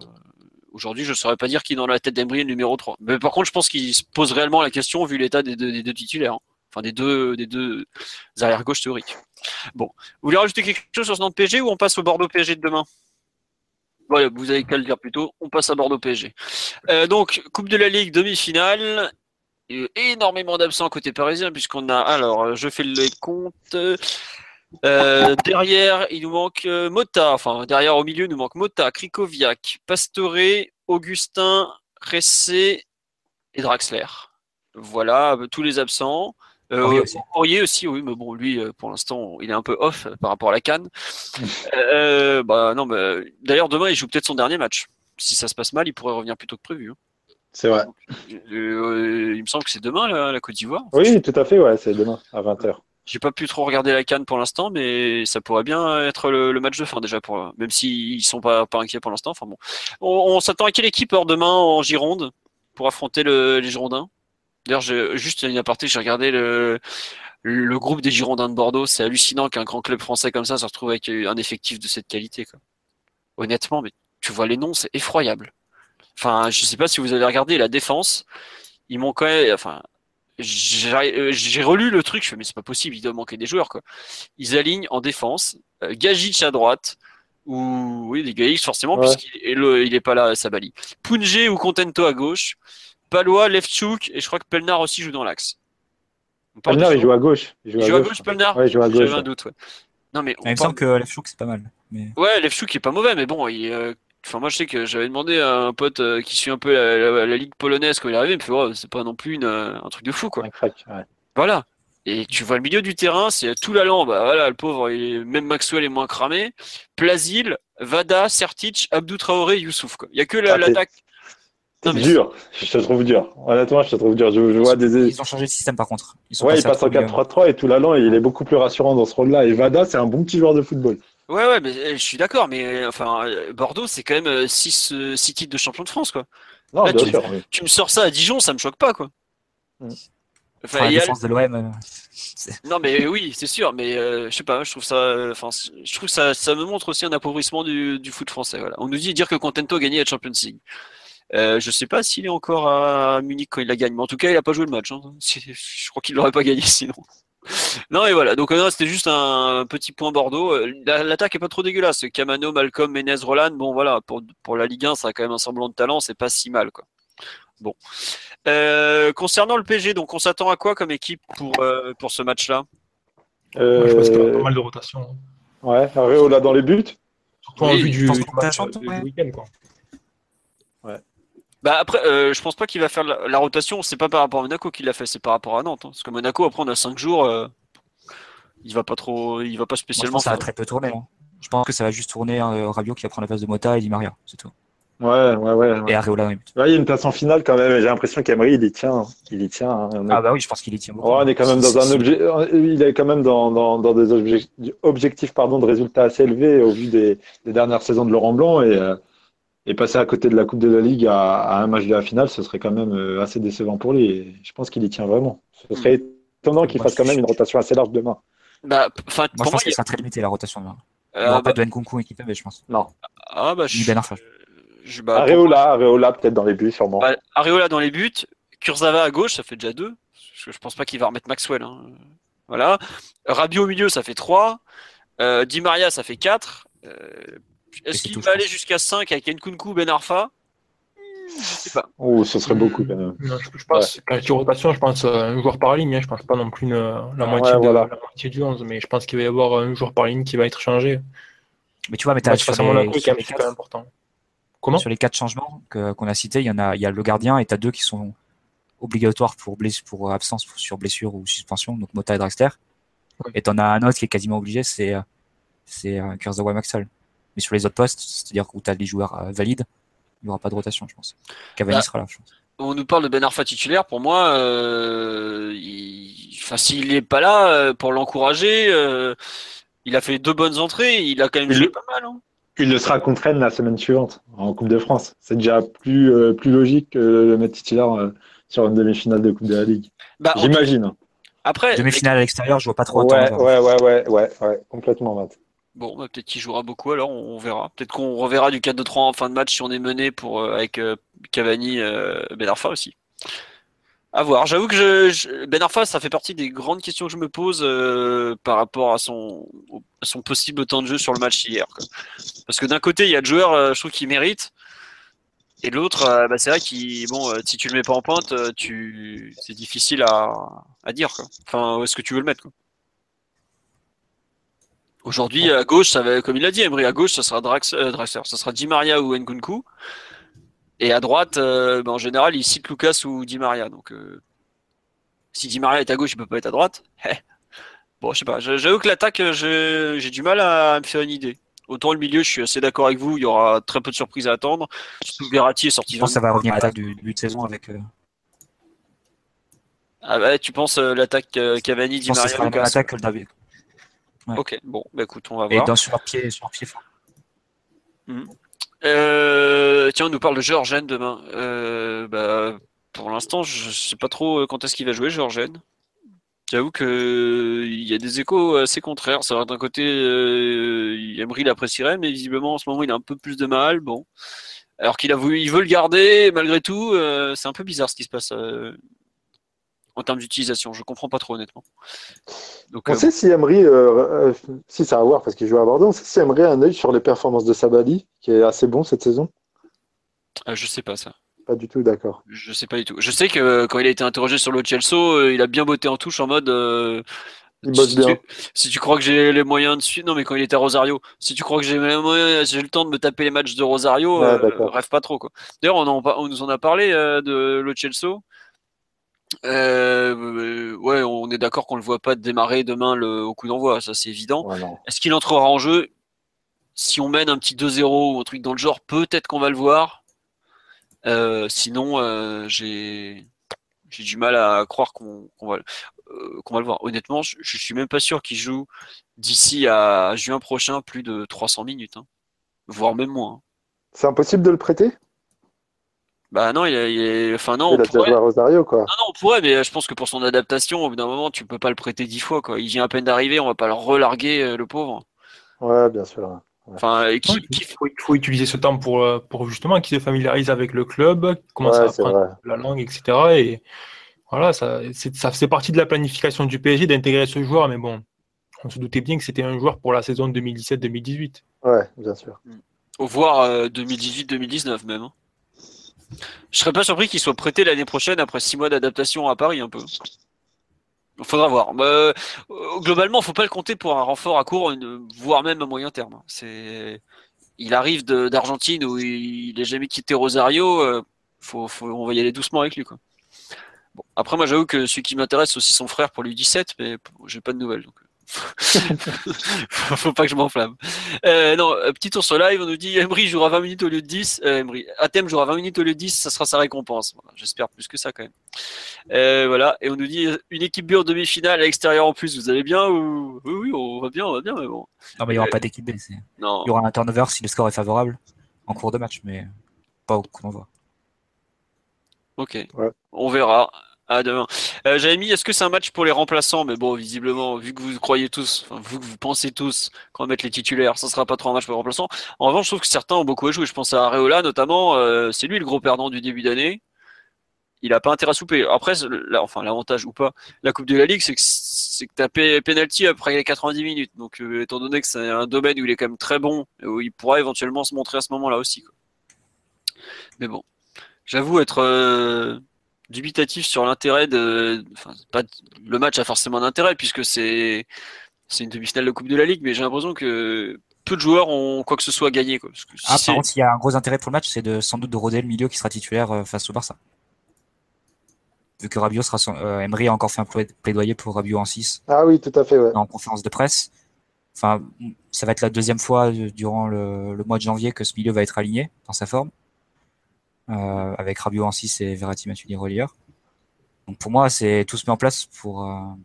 Aujourd'hui, je ne saurais pas dire qui est dans la tête d'Emery est le numéro 3. Mais par contre, je pense qu'il se pose réellement la question vu l'état des deux titulaires. Hein. Enfin, des deux arrière gauche théoriques. Bon. Vous voulez rajouter quelque chose sur ce nom de PSG ou on passe au Bordeaux PSG de demain? Voilà, vous avez qu'à le dire plutôt. On passe à Bordeaux PSG. Donc, Coupe de la Ligue, demi-finale. Énormément d'absents côté parisien, puisqu'on a. Alors, je fais les comptes. Derrière, il nous manque Motta. Enfin, derrière, au milieu, il nous manque Motta, Krychowiak, Pastore, Augustin, Ressé et Draxler. Voilà, tous les absents. Aurier aussi, oui, mais bon, lui, pour l'instant, il est un peu off par rapport à la CAN. D'ailleurs, demain, il joue peut-être son dernier match. Si ça se passe mal, il pourrait revenir plus tôt que prévu. Hein. C'est vrai. Il me semble que c'est demain la Côte d'Ivoire. Enfin, oui, tout à fait, ouais, c'est demain à 20h. J'ai pas pu trop regarder la CAN pour l'instant, mais ça pourrait bien être le match de fin déjà, même s'ils sont pas inquiets pour l'instant. Enfin bon, on s'attend à quelle équipe demain en Gironde pour affronter les Girondins? D'ailleurs, juste une aparté, j'ai regardé le groupe des Girondins de Bordeaux. C'est hallucinant qu'un grand club français comme ça se retrouve avec un effectif de cette qualité, quoi. Honnêtement, mais tu vois les noms, c'est effroyable. Enfin, je sais pas si vous avez regardé la défense. Ils m'ont quand même. Enfin, j'ai relu le truc. Je fais mais c'est pas possible. Il doit manquer des joueurs, quoi. Ils alignent en défense. Gajic à droite ou oui, les Gajic forcément ouais. puisqu'il est pas là. Sabali, Punje ou Contento à gauche. Palois, Lewczuk et je crois que Pelnard aussi joue dans l'axe. Pelnard il joue à gauche. Il joue à gauche. Pelnard. Ouais, il joue à gauche. J'avais un doute. Ouais. Non mais. Il me semble que Lewczuk c'est pas mal. Mais... Ouais, Lewczuk est pas mauvais, mais bon il. Enfin, moi, je sais que j'avais demandé à un pote qui suit un peu la ligue polonaise quand il est arrivé, il me fait oh, c'est pas non plus un truc de fou, quoi. Ouais. Voilà. Et tu vois le milieu du terrain, c'est tout l'allant. Bah voilà, le pauvre, même Maxwell est moins cramé. Plazil, Vada, Sertic, Abdou Traoré, Youssouf, quoi. Il y a que l'attaque. C'est dur. Je te trouve dur. Honnêtement, je te trouve dur. Ils ont changé de système par contre. Ils passent en 4-3-3 et tout l'allant, il est beaucoup plus rassurant dans ce rôle-là. Et Vada, c'est un bon petit joueur de football. Ouais, mais je suis d'accord, mais enfin, Bordeaux, c'est quand même 6 titres de champion de France, quoi. Non, là, bien sûr, oui. Tu me sors ça à Dijon, ça me choque pas, quoi. Enfin, la défense de l'OM. Non, mais oui, c'est sûr, mais je sais pas, je trouve ça, ça me montre aussi un appauvrissement du foot français. Voilà. On nous dit dire que Contento a gagné la Champions League. Je sais pas s'il est encore à Munich quand il la gagne, mais en tout cas, il a pas joué le match. Hein. Je crois qu'il l'aurait pas gagné sinon. Non et voilà, donc c'était juste un petit point Bordeaux. L'attaque est pas trop dégueulasse. Camano, Malcolm, Mendes, Roland, bon voilà, pour la Ligue 1, ça a quand même un semblant de talent, c'est pas si mal quoi. Bon. Concernant le PSG, donc on s'attend à quoi comme équipe pour ce match-là? Moi, je pense qu'il y a pas mal de rotation. Ouais, Areola dans les buts. Surtout en vue du match du week-end quoi. Ouais. Bah après, je pense pas qu'il va faire la rotation. C'est pas par rapport à Monaco qu'il l'a fait, c'est par rapport à Nantes, hein. Parce que Monaco, après, on a 5 jours. Il va pas spécialement. Moi, je pense que ça va très peu tourner. Hein. Je pense que ça va juste tourner Rabiot qui va prendre la place de Motta et Di Maria, c'est tout. Ouais. Et Areola. Oui. Ouais, il y a une place en finale quand même. J'ai l'impression qu'Emery il y tient. Hein. Ah bah oui, je pense qu'il y tient beaucoup. Ouais, on est quand même dans un objet. Il est quand même dans des objectifs de résultats assez élevés au vu des dernières saisons de Laurent Blanc et passer à côté de la Coupe de la Ligue à un match de la finale, ce serait quand même assez décevant pour lui. Et je pense qu'il y tient vraiment. Ce serait étonnant qu'il fasse quand même une rotation assez large demain. Bah, moi, je pense que ça sera très limité la rotation demain. Il n'y aura pas de Nkunku équipé, mais je pense. Non. Ah bah. Ni Ben Arfa. Areola peut-être dans les buts, sûrement. Bah, Areola dans les buts, Kurzawa à gauche, ça fait déjà 2. Je pense pas qu'il va remettre Maxwell. Hein. Voilà. Rabiot au milieu, ça fait 3. Di Maria, ça fait 4. Est-ce qu'il va aller jusqu'à 5 avec Nkunku, Ben Arfa ? Je sais pas. Oh, ce serait beaucoup quand même. Non, je pense, quand je dis rotation, je pense un joueur par ligne. Hein. Je pense pas non plus la moitié du 11, mais je pense qu'il va y avoir un joueur par ligne qui va être changé. Mais tu vois, mais face à Monaco, c'est quand même important. Comment ? Sur les 4 changements qu'on a cités, il y a le gardien et tu as 2 qui sont obligatoires pour absence sur blessure ou suspension, donc Motta et Draxler. Oui. Et tu en as un autre qui est quasiment obligé, c'est Kurzawa Maxwell. Mais sur les autres postes, c'est-à-dire où tu as les joueurs valides, il n'y aura pas de rotation, je pense. Cavani sera là, je pense. On nous parle de Ben Arfa titulaire. Pour moi, s'il n'est pas là pour l'encourager, il a fait 2 bonnes entrées, il a quand même joué pas mal. Hein. Il le sera contre Rennes la semaine suivante en Coupe de France. C'est déjà plus logique que le mettre titulaire sur une demi-finale de Coupe de la Ligue. Bah, j'imagine. Après, demi-finale à l'extérieur, je vois pas trop autant. Ouais, complètement, Matt. Bon, bah, peut-être qu'il jouera beaucoup, alors on verra. Peut-être qu'on reverra du 4-2-3 en fin de match si on est mené avec Cavani, Ben Arfa aussi. À voir. J'avoue que Ben Arfa, ça fait partie des grandes questions que je me pose par rapport à son possible temps de jeu sur le match hier. Quoi. Parce que d'un côté, il y a le joueur, je trouve, qui mérite. Et l'autre, c'est vrai que si tu le mets pas en pointe, c'est difficile à dire. Quoi. Enfin, où est-ce que tu veux le mettre, quoi. Aujourd'hui, à gauche, ça va, comme il l'a dit, Emery, à gauche, ça sera Draxler, ça sera Di Maria ou Nkunku. Et à droite, en général, il cite Lucas ou Di Maria. Donc, si Di Maria est à gauche, il ne peut pas être à droite. Bon, je sais pas. J'avoue que l'attaque, j'ai du mal à me faire une idée. Autant le milieu, je suis assez d'accord avec vous, il y aura très peu de surprises à attendre. Surtout Verratti est sorti. Je pense que ça va revenir à l'attaque du début de saison avec. Ah bah, tu penses l'attaque Cavani, Di Maria, Lucas. L'attaque que le David. Ouais. Ok, bon, bah écoute, on va voir. Et sur leur pied fin. Tiens, on nous parle de Georgen demain. Pour l'instant, je ne sais pas trop quand est-ce qu'il va jouer, Georgen. J'avoue qu'il y a des échos assez contraires. C'est vrai, d'un côté, Emery l'apprécierait, mais visiblement, en ce moment, il a un peu plus de mal. Bon. Alors il veut le garder, malgré tout. C'est un peu bizarre ce qui se passe. En termes d'utilisation, je comprends pas trop honnêtement. Donc, on sait si Emery, si ça a à voir parce qu'il joue à Bordeaux, on sait si Emery a un œil sur les performances de Sabali, qui est assez bon cette saison. Je sais pas ça. Pas du tout, d'accord. Je sais pas du tout. Je sais que quand il a été interrogé sur le Chelsea, il a bien botté en touche en mode. Il bosse bien. Si tu crois que j'ai les moyens de suivre, non mais quand il était à Rosario, si tu crois que j'ai les moyens, j'ai le temps de me taper les matchs de Rosario, rêve pas trop quoi. D'ailleurs, on nous en a parlé de le Chelsea. Ouais, on est d'accord qu'on le voit pas démarrer demain au coup d'envoi, ça c'est évident. Ouais, est-ce qu'il entrera en jeu si on mène un petit 2-0 ou un truc dans le genre? Peut-être qu'on va le voir. Sinon, j'ai du mal à croire qu'on va le voir. Honnêtement, je suis même pas sûr qu'il joue d'ici à juin prochain plus de 300 minutes, hein. Voire même moins. Hein. C'est impossible de le prêter? Bah non, il a déjà joué à Rosario, quoi. Non, on pourrait, mais je pense que pour son adaptation, au bout d'un moment, tu peux pas le prêter 10 fois, quoi. Il vient à peine d'arriver, on va pas le relarguer, le pauvre. Ouais, bien sûr. Ouais. Enfin, il faut utiliser ce temps pour justement qu'il se familiarise avec le club, qu'il commence à apprendre la langue, etc. Et voilà, ça fait partie de la planification du PSG d'intégrer ce joueur, mais bon, on se doutait bien que c'était un joueur pour la saison 2017-2018. Ouais, bien sûr. Voire 2018-2019 même. Hein. Je serais pas surpris qu'il soit prêté l'année prochaine après 6 mois d'adaptation à Paris un peu. Faudra voir. Globalement, faut pas le compter pour un renfort à court, voire même à moyen terme. Il arrive d'Argentine où il n'a jamais quitté Rosario. On va y aller doucement avec lui, quoi. Bon, après, moi, j'avoue que celui qui m'intéresse, c'est aussi son frère pour l'U17, mais j'ai pas de nouvelles. Donc... faut pas que je m'enflamme. Non, petit tour sur live, on nous dit Emery jouera 20 minutes au lieu de 10. Emery, Atem jouera 20 minutes au lieu de 10, ça sera sa récompense. Voilà, j'espère plus que ça quand même. Voilà, et on nous dit une équipe B en demi-finale à l'extérieur en plus, vous allez bien ou... Oui, on va bien, mais bon. Non, mais il n'y aura pas d'équipe B. Non. Il y aura un turnover si le score est favorable en cours de match, mais pas au coup d'envoi. Ok, ouais. On verra. Ah, demain. J'avais mis, est-ce que c'est un match pour les remplaçants? Mais bon, visiblement, vu que vous croyez tous, vu que vous pensez tous qu'on va mettre les titulaires, ça ne sera pas trop un match pour les remplaçants. En revanche, je trouve que certains ont beaucoup à jouer. Je pense à Areola notamment. C'est lui le gros perdant du début d'année. Il n'a pas intérêt à souper. Après, l'avantage ou pas, la Coupe de la Ligue, c'est que tu as pénalty après les 90 minutes. Donc, étant donné que c'est un domaine où il est quand même très bon, où il pourra éventuellement se montrer à ce moment-là aussi, quoi. Mais bon, j'avoue être... dubitatif sur l'intérêt de... Enfin, pas... Le match a forcément un intérêt puisque c'est une demi-finale de Coupe de la Ligue, mais j'ai l'impression que peu de joueurs ont quoi que ce soit gagné, quoi. Parce que si par contre, il y a un gros intérêt pour le match, c'est de sans doute de roder le milieu qui sera titulaire face au Barça. Vu que Rabiot sera... Emery a encore fait un plaidoyer pour Rabiot en 6. Ah oui, tout à fait, ouais. En conférence de presse. Enfin, ça va être la deuxième fois durant le mois de janvier que ce milieu va être aligné dans sa forme. Avec Rabiot en 6 et Verratti, Matuidi, Rongier. Donc pour moi, c'est tout se met en place pour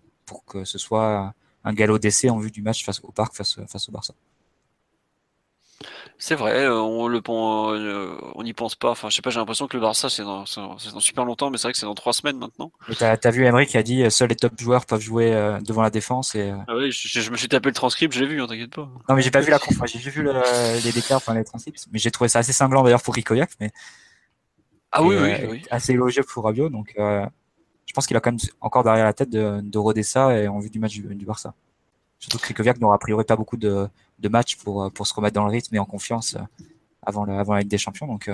que ce soit un galop d'essai en vue du match face au Parc, face au Barça. C'est vrai, on n'y pense pas. Enfin, je sais pas, j'ai l'impression que le Barça, c'est dans super longtemps, mais c'est vrai que c'est dans 3 semaines maintenant. T'as vu Emery qui a dit seuls les top joueurs peuvent jouer devant la défense. Et... Ah oui, je me suis tapé le transcript, je l'ai vu, hein, t'inquiète pas. Non, mais j'ai pas vu la conf, j'ai vu les déclarations, enfin les transcripts, mais j'ai trouvé ça assez cinglant d'ailleurs pour Krychowiak, mais. Ah oui, oui. Assez élogieux pour Rabiot, donc je pense qu'il a quand même encore derrière la tête de roder ça et en vue du match du Barça. Surtout que Krychowiak n'aura a priori pas beaucoup de matchs pour se remettre dans le rythme et en confiance avant la Ligue des Champions, donc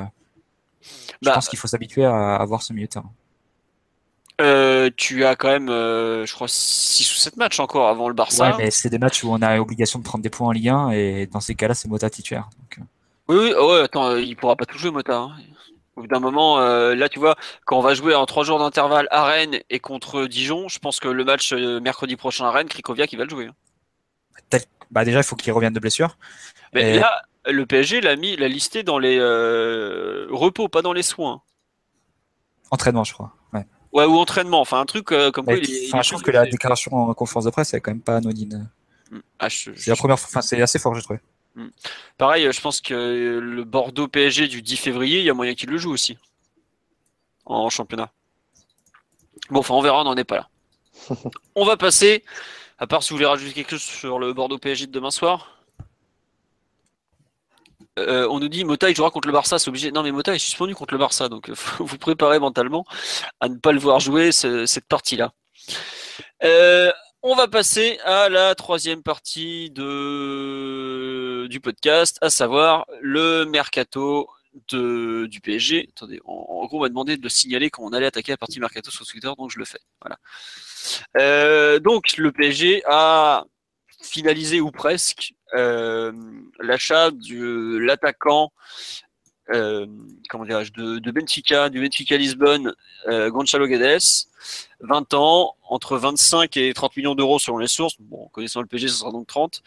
je pense qu'il faut s'habituer à voir ce milieu de terrain. Tu as quand même, je crois, 6 ou 7 matchs encore avant le Barça. Ouais, mais c'est des matchs où on a obligation de prendre des points en Ligue 1 et dans ces cas-là, c'est Motta titulaire. Donc, attends, il pourra pas tout jouer Motta, hein. Au bout d'un moment, là, tu vois, quand on va jouer en 3 jours d'intervalle à Rennes et contre Dijon, je pense que le match mercredi prochain à Rennes, Krychowiak, il va le jouer. Déjà, il faut qu'il revienne de blessure. Mais là, le PSG l'a listé dans les repos, pas dans les soins. Entraînement, je crois. Ouais, ou entraînement. Enfin, un truc comme quoi... je trouve que la déclaration en conférence de presse, elle est quand même pas anodine. C'est la première fois. Enfin, c'est assez fort, j'ai trouvé. Pareil, je pense que le Bordeaux PSG du 10 février, il y a moyen qu'il le joue aussi en championnat. Bon, enfin, on verra, on n'en est pas là. On va passer, à part si vous voulez rajouter quelque chose sur le Bordeaux PSG de demain soir. On nous dit Motta il jouera contre le Barça, c'est obligé. Non, mais Motta est suspendu contre le Barça, donc faut vous préparer mentalement à ne pas le voir jouer cette partie-là. On va passer à la 3e partie du podcast, à savoir le mercato du PSG. Attendez, en gros, on m'a demandé de le signaler quand on allait attaquer la partie mercato sur Twitter, donc je le fais. Voilà. Donc, le PSG a finalisé, ou presque, l'achat de l'attaquant de Benfica, du Benfica Lisbonne, Gonçalo Guedes, 20 ans, entre 25 et 30 millions d'euros selon les sources, bon, connaissant le PSG, ce sera donc 30,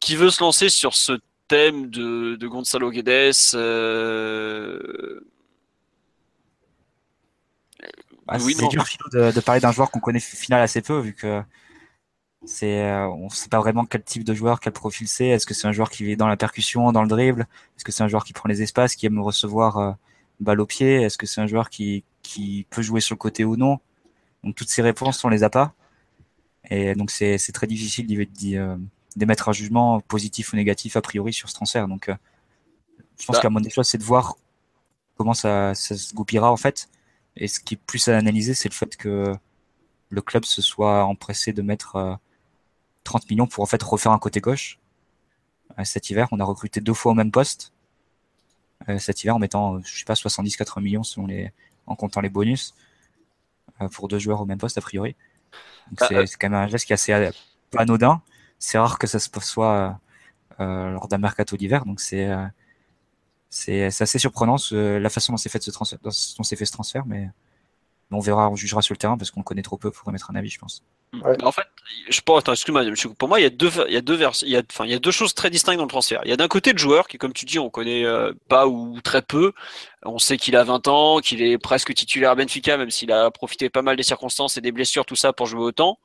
qui veut se lancer sur ce thème de Gonçalo Guedes. C'est dur de parler d'un joueur qu'on connaît final assez peu, vu que on ne sait pas vraiment quel type de joueur, quel profil c'est. Est-ce que c'est un joueur qui est dans la percussion, dans le dribble? Est-ce que c'est un joueur qui prend les espaces, qui aime recevoir balle au pied? Est-ce que c'est un joueur qui peut jouer sur le côté ou non? Donc toutes ces réponses, on les a pas. Et donc c'est très difficile d'émettre un jugement positif ou négatif a priori sur ce transfert. Donc je pense qu'à mon avis, c'est de voir comment ça se goupillera en fait. Et ce qui est plus à analyser, c'est le fait que le club se soit empressé de mettre 30 millions pour en fait refaire un côté gauche. Cet hiver, on a recruté 2 fois au même poste. Cet hiver, en mettant, je sais pas, 70-80 millions selon en comptant les bonus pour 2 joueurs au même poste a priori. Donc c'est quand même un geste qui est assez pas anodin. C'est rare que ça se soit lors d'un mercato d'hiver. Donc C'est assez surprenant la façon dont s'est fait ce transfert, mais on verra, on jugera sur le terrain parce qu'on le connaît trop peu pour émettre un avis, je pense. Ouais. En fait, je pense, excuse-moi, pour moi, il y a deux choses très distinctes dans le transfert. Il y a d'un côté le joueur qui, comme tu dis, on connaît pas ou très peu. On sait qu'il a 20 ans, qu'il est presque titulaire à Benfica, même s'il a profité pas mal des circonstances et des blessures, tout ça, pour jouer autant.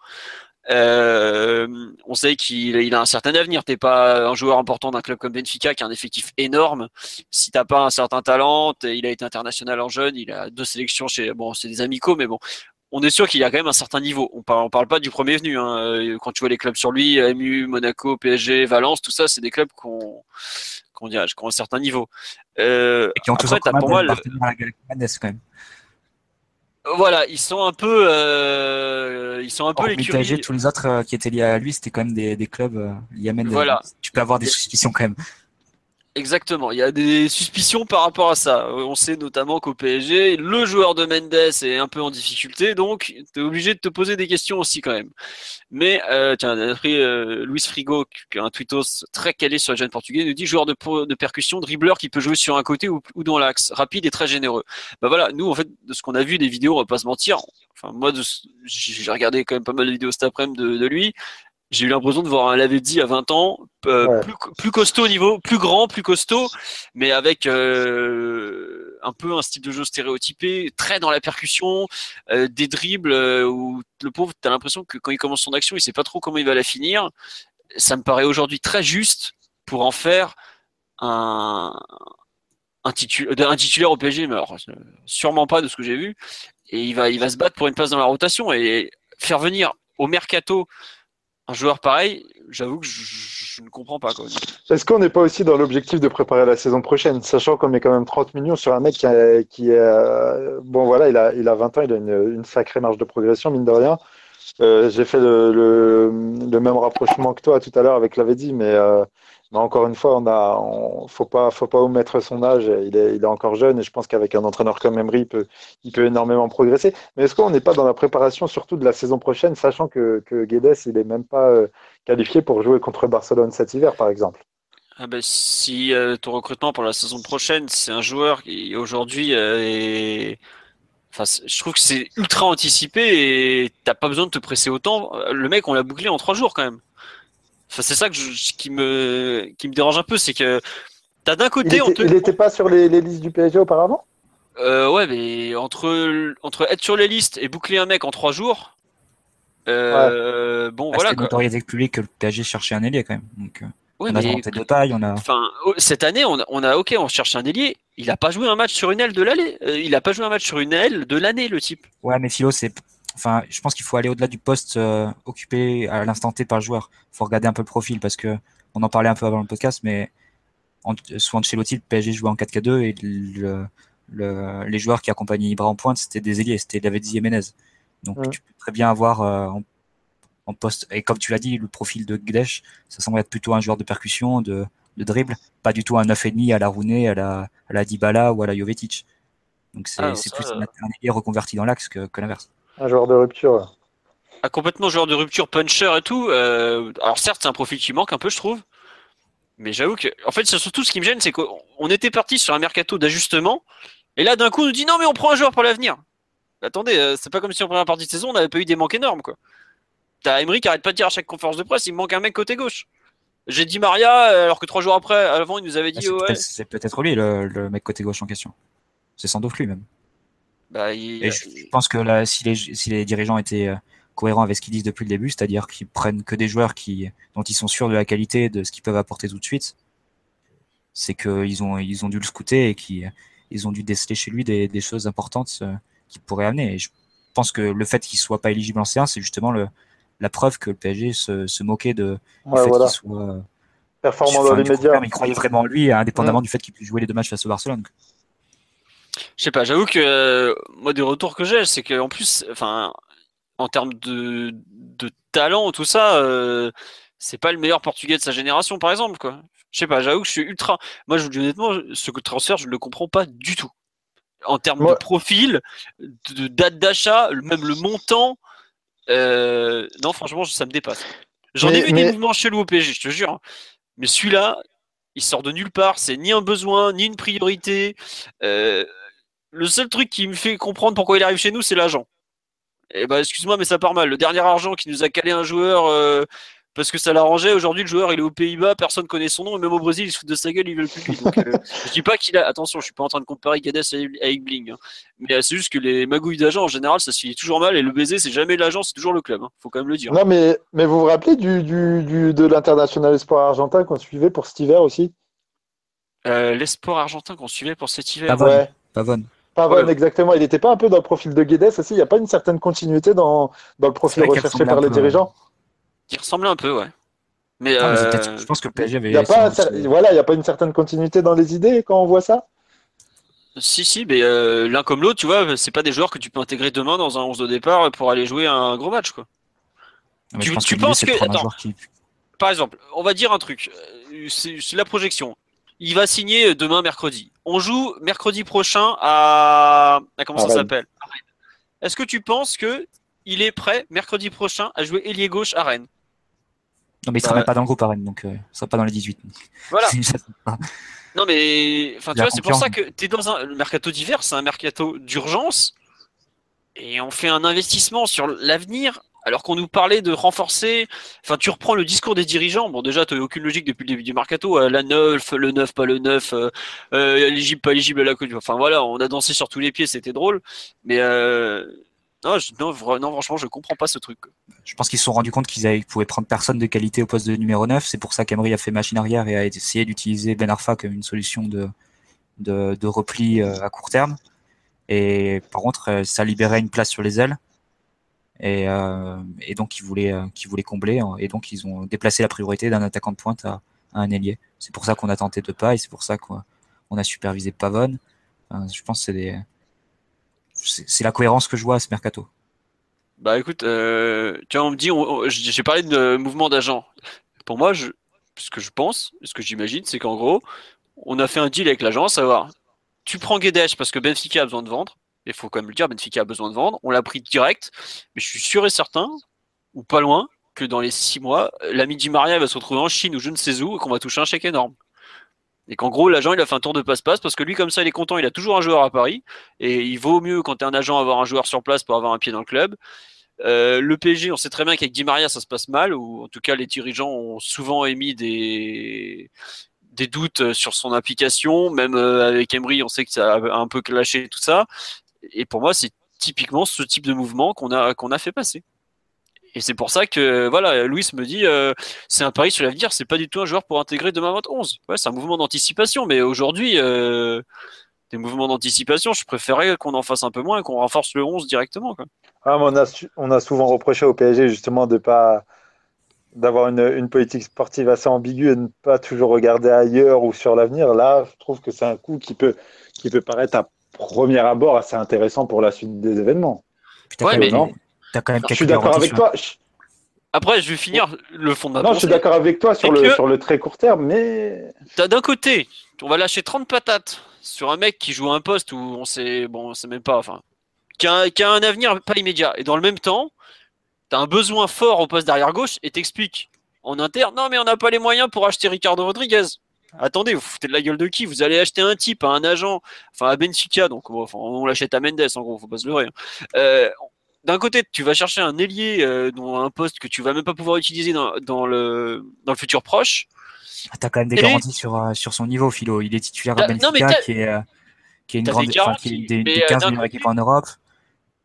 On sait qu'il a un certain avenir. T'es pas un joueur important d'un club comme Benfica qui a un effectif énorme. Si t'as pas un certain talent, il a été international en jeune, il a 2 sélections chez, bon, c'est des amicaux, mais bon. On est sûr qu'il y a quand même un certain niveau. On parle pas du premier venu, hein. Quand tu vois les clubs sur lui, MU, Monaco, PSG, Valence, tout ça, c'est des clubs qui ont un certain niveau. Qui ont toujours pour moi le Mendes quand même. Voilà, ils sont un peu les curies. Tous les autres qui étaient liés à lui, c'était quand même des clubs. Voilà. Tu peux avoir des suspicions quand même. Exactement, il y a des suspicions par rapport à ça. On sait notamment qu'au PSG, le joueur de Mendes est un peu en difficulté, donc tu es obligé de te poser des questions aussi quand même. Mais tiens, on a pris Luis Frigo, un tweetos très calé sur le jeune portugais, nous dit joueur de percussion, dribbleur qui peut jouer sur un côté ou dans l'axe, rapide et très généreux. Bah voilà, nous en fait, de ce qu'on a vu des vidéos, on va pas se mentir. Enfin moi, j'ai regardé quand même pas mal de vidéos cet après-midi de lui. J'ai eu l'impression de voir un Lavezzi à 20 ans, plus costaud au niveau, plus grand, plus costaud, mais avec un peu un style de jeu stéréotypé, très dans la percussion, des dribbles où le pauvre, t'as l'impression que quand il commence son action, il sait pas trop comment il va la finir. Ça me paraît aujourd'hui très juste pour en faire un titulaire au PSG, mais alors, sûrement pas de ce que j'ai vu. Et il va se battre pour une place dans la rotation et faire venir au mercato un joueur pareil, j'avoue que je ne comprends pas. Quoi. Est-ce qu'on n'est pas aussi dans l'objectif de préparer la saison prochaine, sachant qu'on met quand même 30 millions sur un mec il a 20 ans, il a une sacrée marge de progression, mine de rien. J'ai fait le même rapprochement que toi tout à l'heure avec Lavezzi, mais encore une fois, faut pas omettre son âge, il est encore jeune et je pense qu'avec un entraîneur comme Emery, il peut énormément progresser. Mais est-ce qu'on n'est pas dans la préparation surtout de la saison prochaine, sachant que Guedes, il n'est même pas qualifié pour jouer contre Barcelone cet hiver, par exemple? Ah ben, si ton recrutement pour la saison prochaine, c'est un joueur qui aujourd'hui est... Enfin, je trouve que c'est ultra anticipé et t'as pas besoin de te presser autant. Le mec, on l'a bouclé en 3 jours quand même. Enfin, c'est ça qui me dérange un peu, c'est que t'as d'un côté... Il n'était pas sur les listes du PSG auparavant ? Ouais, mais entre être sur les listes et boucler un mec en 3 jours... Bon, voilà. C'était notoriété publique que le PSG cherchait un ailier quand même. Donc, ouais, on a tenté de taille, cette année, on cherche un ailier. Il n'a pas joué un match sur une aile de l'année. Le type. Ouais, mais Philo, je pense qu'il faut aller au-delà du poste occupé à l'instant T par le joueur. Il faut regarder un peu le profil parce que on en parlait un peu avant le podcast, mais sous Ancelotti, le PSG jouait en 4-4-2 et les joueurs qui accompagnaient Ibra en pointe, c'était des ailiers, c'était Lavezzi et Mendes. Donc tu peux très bien avoir en poste, et comme tu l'as dit, le profil de Guedes, ça semble être plutôt un joueur de percussion, de dribble, pas du tout un 9,5 à la Rooney, à la Dybala ou à la Jovetic. Donc c'est plus un ailier reconverti dans l'axe que l'inverse. Un joueur de rupture. Ah, complètement, joueur de rupture, puncher et tout. Alors certes, c'est un profil qui manque un peu, je trouve. Mais j'avoue que, en fait, c'est surtout ce qui me gêne, c'est qu'on était parti sur un mercato d'ajustement. Et là, d'un coup, on nous dit non, mais on prend un joueur pour l'avenir. Attendez, c'est pas comme si en première partie de saison, on n'avait pas eu des manques énormes, quoi. T'as Emery qui arrête pas de dire à chaque conférence de presse, il me manque un mec côté gauche. J'ai dit Di Maria, alors que 3 jours avant, il nous avait dit... C'est peut-être lui, le mec côté gauche en question. C'est sans doute lui, même. Bah, et je pense que là, si les dirigeants étaient cohérents avec ce qu'ils disent depuis le début, c'est-à-dire qu'ils prennent que des joueurs dont ils sont sûrs de la qualité, de ce qu'ils peuvent apporter tout de suite, c'est qu'ils ont dû le scouter et qu'ils ont dû déceler chez lui des choses importantes qu'il pourrait amener. Et je pense que le fait qu'il ne soit pas éligible en C1, c'est justement la preuve que le PSG se moquait qu'il soit performant dans les médias. Mais il croyait vraiment en lui, indépendamment du fait qu'il puisse jouer les 2 matchs face au Barcelone. Je sais pas, j'avoue que moi des retours que j'ai, c'est qu'en plus, en termes de talent, tout ça, c'est pas le meilleur portugais de sa génération, par exemple, quoi. Je sais pas, j'avoue que je suis ultra. Moi, je vous dis honnêtement, ce transfert, je ne le comprends pas du tout. En termes de profil, de date d'achat, même le montant, non, franchement, ça me dépasse. J'en ai vu des mouvements chelous au PSG, je te jure. Mais celui-là, Il sort de nulle part, c'est ni un besoin, ni une priorité. Le seul truc qui me fait comprendre pourquoi il arrive chez nous, c'est l'agent. Eh ben, excuse-moi, mais ça part mal. Le dernier argent qui nous a calé un joueur parce que ça l'arrangeait, aujourd'hui, le joueur, il est aux Pays-Bas, personne ne connaît son nom, et même au Brésil, il se fout de sa gueule, il veut le publier. Donc, je dis pas qu'il a... Attention, je suis pas en train de comparer Guedes avec Bling. Hein. Mais c'est juste que les magouilles d'agents, en général, ça se finit toujours mal, et le baiser, c'est jamais l'agent, c'est toujours le club. Hein. Faut quand même le dire. Non, mais vous vous rappelez de l'international espoir argentin qu'on suivait pour cet hiver aussi l'espoir argentin qu'on suivait pour cet hiver. Pavone. Ouais. Pavone, ouais. Exactement. Il n'était pas un peu dans le profil de Guedes aussi. Il n'y a pas une certaine continuité dans le profil recherché par les dirigeants. Il ressemblait un peu, ouais. Mais je pense que le PSG avait. Voilà, il n'y a pas une certaine continuité dans les idées quand on voit ça. Si, mais l'un comme l'autre, tu vois, c'est pas des joueurs que tu peux intégrer demain dans un 11 de départ pour aller jouer un gros match, quoi. Tu penses que attends, par exemple, on va dire un truc. C'est la projection. Il va signer demain mercredi. On joue mercredi prochain à Rennes. Est-ce que tu penses que il est prêt mercredi prochain à jouer ailier gauche à Rennes? Non, mais il sera même pas dans le groupe à Rennes, donc il sera pas dans les 18. Donc. Voilà. Non, mais enfin, tu vois, c'est pour ça que tu es dans le mercato d'hiver, c'est un mercato d'urgence, et on fait un investissement sur l'avenir. Alors qu'on nous parlait de renforcer, enfin tu reprends le discours des dirigeants, bon déjà tu n'as aucune logique depuis le début du mercato, la 9, le 9, pas le 9, éligible, pas éligible à la Côte, enfin voilà, on a dansé sur tous les pieds, c'était drôle, mais non, franchement je comprends pas ce truc. Je pense qu'ils se sont rendus compte qu'ils pouvaient prendre personne de qualité au poste de numéro 9, c'est pour ça qu'Emery a fait machine arrière et a essayé d'utiliser Ben Arfa comme une solution de repli à court terme, et par contre ça libérait une place sur les ailes. Et donc ils voulaient combler, hein, et donc ils ont déplacé la priorité d'un attaquant de pointe à un ailier. C'est pour ça qu'on a tenté Dubois, et c'est pour ça qu'on a supervisé Pavone. Enfin, je pense que c'est la cohérence que je vois à ce mercato. Bah écoute, tu vois, on me dit, j'ai parlé de mouvement d'agents. Pour moi, ce que je pense, ce que j'imagine, c'est qu'en gros, on a fait un deal avec l'agence, à savoir, tu prends Guedes parce que Benfica a besoin de vendre. Il faut quand même le dire, Benfica a besoin de vendre. On l'a pris direct, mais je suis sûr et certain, ou pas loin, que dans les 6 mois, l'ami Di Maria va se retrouver en Chine ou je ne sais où et qu'on va toucher un chèque énorme. Et qu'en gros, l'agent, il a fait un tour de passe-passe parce que lui, comme ça, il est content, il a toujours un joueur à Paris. Et il vaut mieux, quand tu es un agent, avoir un joueur sur place pour avoir un pied dans le club. Le PSG, on sait très bien qu'avec Di Maria, ça se passe mal, ou en tout cas, les dirigeants ont souvent émis des doutes sur son application. Même avec Emery, on sait que ça a un peu clashé tout ça. Et pour moi, c'est typiquement ce type de mouvement qu'on a fait passer. Et c'est pour ça que, voilà, Louis me dit, c'est un pari sur l'avenir, c'est pas du tout un joueur pour intégrer demain 21. Ouais, c'est un mouvement d'anticipation, mais aujourd'hui, des mouvements d'anticipation, je préférais qu'on en fasse un peu moins et qu'on renforce le 11 directement, quoi. Ah, mais on a souvent reproché au PSG, justement, d'avoir une politique sportive assez ambiguë et ne pas toujours regarder ailleurs ou sur l'avenir. Là, je trouve que c'est un coup qui peut paraître à premier abord assez intéressant pour la suite des événements. Ouais, mais t'as quand même je suis d'accord avec toi. Après, je vais finir le fond de ma pensée. Non, je suis d'accord avec toi sur le très court terme, mais... T'as d'un côté, on va lâcher 30 patates sur un mec qui joue à un poste où on sait, bon, on sait même pas, enfin, qui a un avenir pas immédiat. Et dans le même temps, t'as un besoin fort au poste d'arrière-gauche et t'expliques en interne, non mais on n'a pas les moyens pour acheter Ricardo Rodriguez. Attendez, vous foutez de la gueule de qui? Vous allez acheter un type à un agent, enfin à Benfica, donc enfin, on l'achète à Mendes en gros, faut pas se leurrer. Hein. D'un côté, tu vas chercher un ailier dont un poste que tu vas même pas pouvoir utiliser dans le futur proche. Ah, t'as quand même des garanties sur son niveau, Philo. Il est titulaire à Benfica, qui est une grande des 15 meilleures équipes en Europe.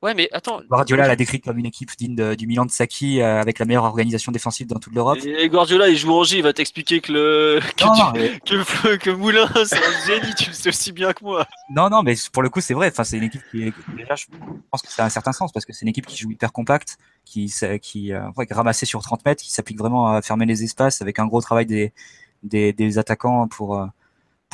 Ouais, mais attends. Guardiola l'a décrite comme une équipe digne du Milan de Sacchi, avec la meilleure organisation défensive dans toute l'Europe. Et Guardiola, il joue en G, il va t'expliquer que Moulin, c'est un génie, tu le sais aussi bien que moi. Non, mais pour le coup, c'est vrai. Enfin, c'est une équipe qui, déjà, je pense que ça a un certain sens parce que c'est une équipe qui joue hyper compacte, qui ramassée sur 30 mètres, qui s'applique vraiment à fermer les espaces avec un gros travail des attaquants pour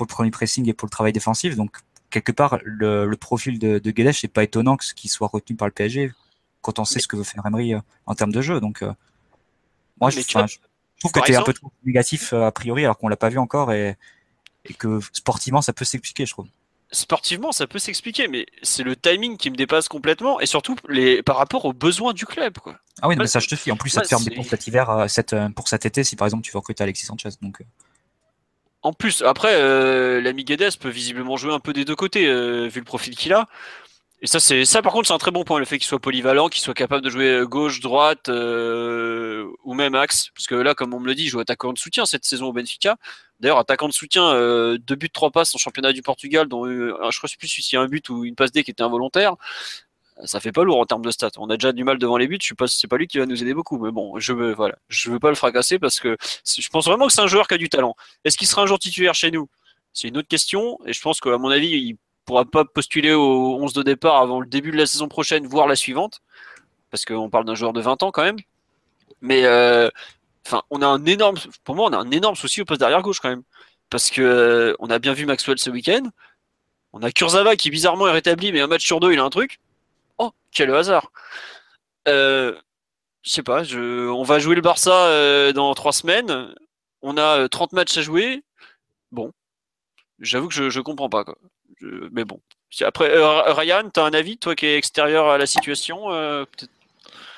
le premier pressing et pour le travail défensif. Donc, quelque part, le profil de Guedes, c'est pas étonnant que ce qu'il soit retenu par le PSG quand on sait ce que veut faire Emery en termes de jeu. Donc, moi, je trouve que tu es un peu trop négatif a priori, alors qu'on l'a pas vu encore et que sportivement, ça peut s'expliquer, je trouve. Sportivement, ça peut s'expliquer, mais c'est le timing qui me dépasse complètement et surtout par rapport aux besoins du club, quoi. Ah oui, non, mais ça, je te fie. En plus, ça te ferme des ponts cet hiver, pour cet été, si par exemple tu veux recruter Alexis Sanchez. Donc, En plus, après, l'ami Guedes peut visiblement jouer un peu des deux côtés, vu le profil qu'il a. Et ça, par contre, c'est un très bon point, le fait qu'il soit polyvalent, qu'il soit capable de jouer gauche, droite, ou même axe. Parce que là, comme on me le dit, il joue attaquant de soutien cette saison au Benfica. D'ailleurs, attaquant de soutien, 2 buts, 3 passes en championnat du Portugal, dont je crois plus s'il y a un but ou une passe D qui était involontaire. Ça fait pas lourd en termes de stats. On a déjà du mal devant les buts. Je sais pas, c'est pas lui qui va nous aider beaucoup. Mais bon, je veux pas le fracasser parce que je pense vraiment que c'est un joueur qui a du talent. Est-ce qu'il sera un jour titulaire chez nous? C'est une autre question. Et je pense qu'à mon avis, il pourra pas postuler au 11 de départ avant le début de la saison prochaine, voire la suivante. Parce qu'on parle d'un joueur de 20 ans quand même. Mais, on a un énorme, pour moi, on a un énorme souci au poste d'arrière gauche quand même. Parce que, on a bien vu Maxwell ce week-end. On a Kurzawa qui bizarrement est rétabli, mais un match sur deux, il a un truc. Oh, quel hasard. Je sais pas, on va jouer le Barça dans 3 semaines. On a 30 matchs à jouer. Bon, j'avoue que je comprends pas, quoi. Mais bon. Après, Ryan, t'as un avis, toi qui es extérieur à la situation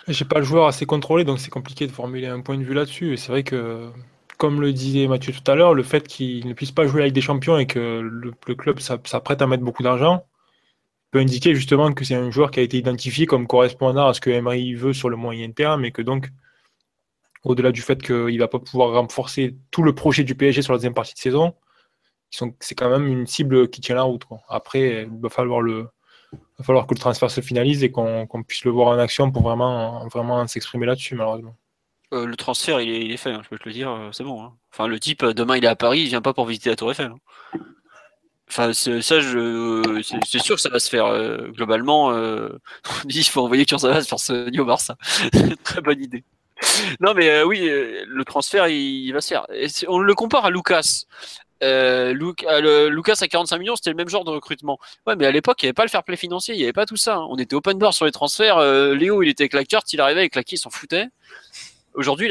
J'ai pas le joueur assez contrôlé, donc c'est compliqué de formuler un point de vue là-dessus. Et c'est vrai que, comme le disait Mathieu tout à l'heure, le fait qu'il ne puisse pas jouer avec des champions et que le club s'apprête à mettre beaucoup d'argent, peut indiquer justement que c'est un joueur qui a été identifié comme correspondant à ce que Emery veut sur le moyen terme et que donc, au-delà du fait qu'il va pas pouvoir renforcer tout le projet du PSG sur la deuxième partie de saison, c'est quand même une cible qui tient la route, quoi. Après, il va falloir que le transfert se finalise et qu'on puisse le voir en action pour vraiment s'exprimer là-dessus, malheureusement. Le transfert, il est fait, hein, je peux te le dire, c'est bon. Hein. Enfin, le type, demain il est à Paris, il vient pas pour visiter la Tour Eiffel. Hein. Enfin, c'est sûr que ça va se faire. Globalement, on dit qu'il faut envoyer Kurzawa se faire soigner au Barça. Très bonne idée. Non, mais oui, le transfert, il va se faire. Et on le compare à Lucas. Lucas à 45 millions, c'était le même genre de recrutement. Ouais, mais à l'époque, il n'y avait pas le fair play financier, il n'y avait pas tout ça. Hein. On était open bar sur les transferts. Léo, il était avec la carte, il arrivait avec la quille, il s'en foutait. Aujourd'hui,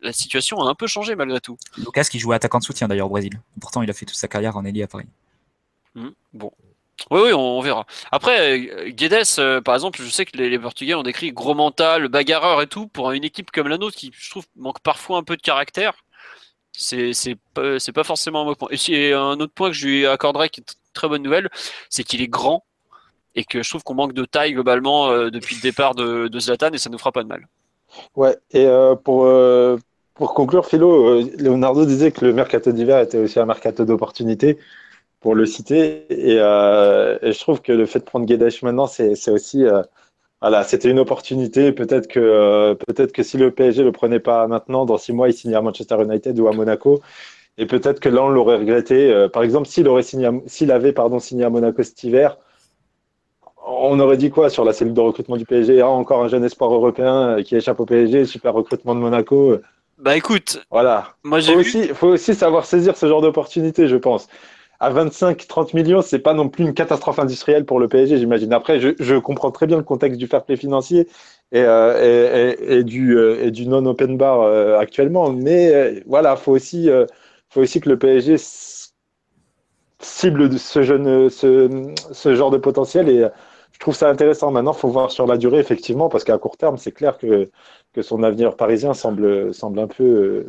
la situation a un peu changé malgré tout. Lucas qui jouait attaquant de soutien d'ailleurs au Brésil. Pourtant, il a fait toute sa carrière en ailier à Paris. Bon. Oui, on verra. Après, Guedes, par exemple, je sais que les Portugais ont décrit gros mental, bagarreur et tout, pour une équipe comme la nôtre qui, je trouve, manque parfois un peu de caractère. C'est pas forcément un mauvais point. Et si un autre point que je lui accorderais qui est une très bonne nouvelle, c'est qu'il est grand et que je trouve qu'on manque de taille globalement depuis le départ de Zlatan et ça nous fera pas de mal. Ouais, et pour conclure, Philo, Leonardo disait que le mercato d'hiver était aussi un mercato d'opportunité, pour le citer. Et je trouve que le fait de prendre Guedes maintenant, c'est aussi, c'était une opportunité. Peut-être que si le PSG le prenait pas maintenant, dans 6 mois, il signait à Manchester United ou à Monaco. Et peut-être que là, on l'aurait regretté. Par exemple, s'il avait signé à Monaco cet hiver, on aurait dit quoi sur la cellule de recrutement du PSG? Ah, encore un jeune espoir européen qui échappe au PSG, super recrutement de Monaco. Bah écoute, voilà. Moi j'ai faut aussi savoir saisir ce genre d'opportunité, je pense. À 25-30 millions, c'est pas non plus une catastrophe industrielle pour le PSG, j'imagine. Après, je comprends très bien le contexte du fair play financier et du non-open bar actuellement, mais voilà, faut aussi que le PSG cible ce genre de potentiel et je trouve ça intéressant. Maintenant, il faut voir sur la durée, effectivement, parce qu'à court terme, c'est clair que son avenir parisien semble un peu...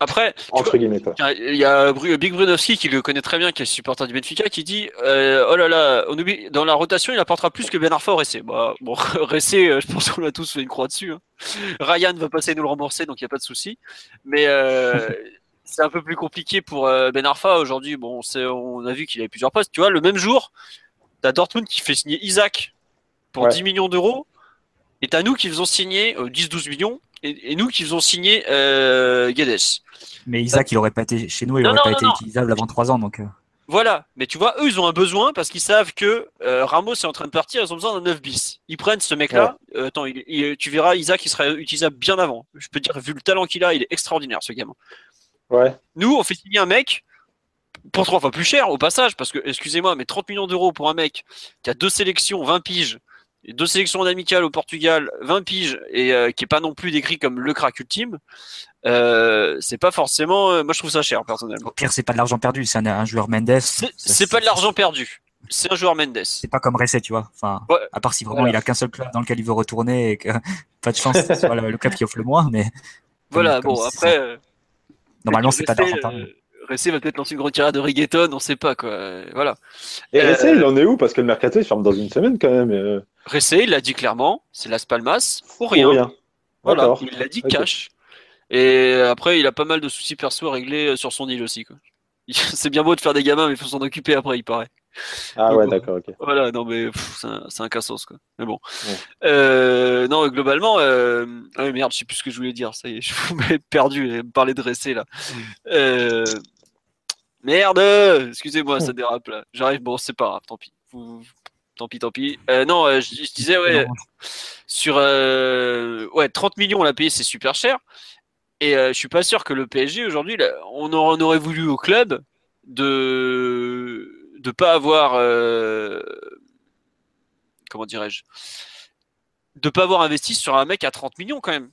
après, entre guillemets, il y a Big Brunowski qui le connaît très bien, qui est supporter du Benfica, qui dit oh là là, on oublie, dans la rotation, il apportera plus que Ben Arfa au Ressé. Bah, bon, Ressé, je pense qu'on a tous fait une croix dessus. Hein. Ryan va passer nous le rembourser, donc il n'y a pas de souci. Mais... c'est un peu plus compliqué pour Ben Arfa aujourd'hui. Bon, on a vu qu'il avait plusieurs postes. Tu vois, le même jour, t'as Dortmund qui fait signer Isaac pour 10 millions d'euros. Et t'as nous qui faisons signer 10-12 millions. Et nous qui faisons signer Guedes. Mais Isaac, il n'aurait pas été chez nous. Il n'aurait pas été utilisable avant 3 ans. Donc... Voilà. Mais tu vois, eux, ils ont un besoin parce qu'ils savent que Ramos est en train de partir. Ils ont besoin d'un 9 bis. Ils prennent ce mec-là. Ouais. Attends, tu verras, Isaac, il sera utilisable bien avant. Je peux te dire, vu le talent qu'il a, il est extraordinaire, ce gamin. Ouais. Nous, on fait signer un mec pour 3 fois plus cher, au passage, parce que, excusez-moi, mais 30 millions d'euros pour un mec qui a 2 sélections, 20 piges, 2 sélections amicales au Portugal, 20 piges, et qui n'est pas non plus décrit comme le crack ultime, c'est pas forcément... moi, je trouve ça cher, personnellement. Au pire, c'est pas de l'argent perdu, c'est un joueur Mendes. C'est pas de l'argent perdu, c'est un joueur Mendes. C'est pas comme Ressé, tu vois. Enfin, ouais. À part si vraiment il a qu'un seul club dans lequel il veut retourner et que pas de chance que ce soit le club qui offre le moins, mais... Voilà, bon, après... Normalement, c'est pas d'Argentin. Ressé va peut-être lancer une grande tirade de reggaeton, on sait pas quoi. Voilà. Et Ressé, il en est où? Parce que le mercato, il ferme dans une semaine quand même. Ressé, il l'a dit clairement, c'est Las Palmas, pour rien. Voilà, d'accord. Il l'a dit cash. Okay. Et après, il a pas mal de soucis perso à régler sur son île aussi, quoi. C'est bien beau de faire des gamins, mais il faut s'en occuper après, il paraît. Ah ouais, d'accord, ok. Voilà, non mais pff, c'est un cassos quoi. Mais bon. Ouais. Non, globalement, ah mais merde, je sais plus ce que je voulais dire. Ça y est, je vous m'ai perdu. Et me parler de Ressé là. Merde, excusez-moi, ça dérape là. J'arrive, bon, c'est pas grave, tant pis. Tant pis. Non, je disais ouais, non. Sur ouais, 30 millions on l'a payé, c'est super cher. Et je suis pas sûr que le PSG aujourd'hui, là, on en aurait voulu au club de pas avoir comment dirais-je, de pas avoir investi sur un mec à 30 millions quand même.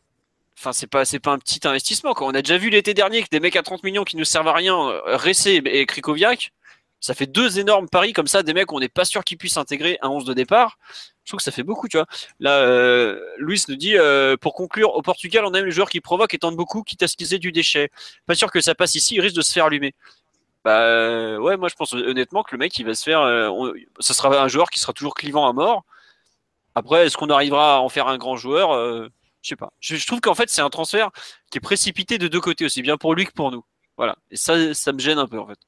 Enfin, c'est pas un petit investissement quoi. On a déjà vu l'été dernier que des mecs à 30 millions qui ne servent à rien, Ressé et Krychowiak, ça fait deux énormes paris comme ça, des mecs où on n'est pas sûr qu'ils puissent intégrer un 11 de départ. Je trouve que ça fait beaucoup, tu vois. Là, Luis nous dit pour conclure, au Portugal, on aime les joueurs qui provoquent et tentent beaucoup, quitte à ce qu'ils aient du déchet. Pas sûr que ça passe ici, il risque de se faire allumer. Bah ouais, moi je pense honnêtement que le mec il va se faire. Ça sera un joueur qui sera toujours clivant à mort. Après, est-ce qu'on arrivera à en faire un grand joueur? Je sais pas. Je trouve qu'en fait c'est un transfert qui est précipité de deux côtés, aussi bien pour lui que pour nous. Voilà. Et ça me gêne un peu en fait,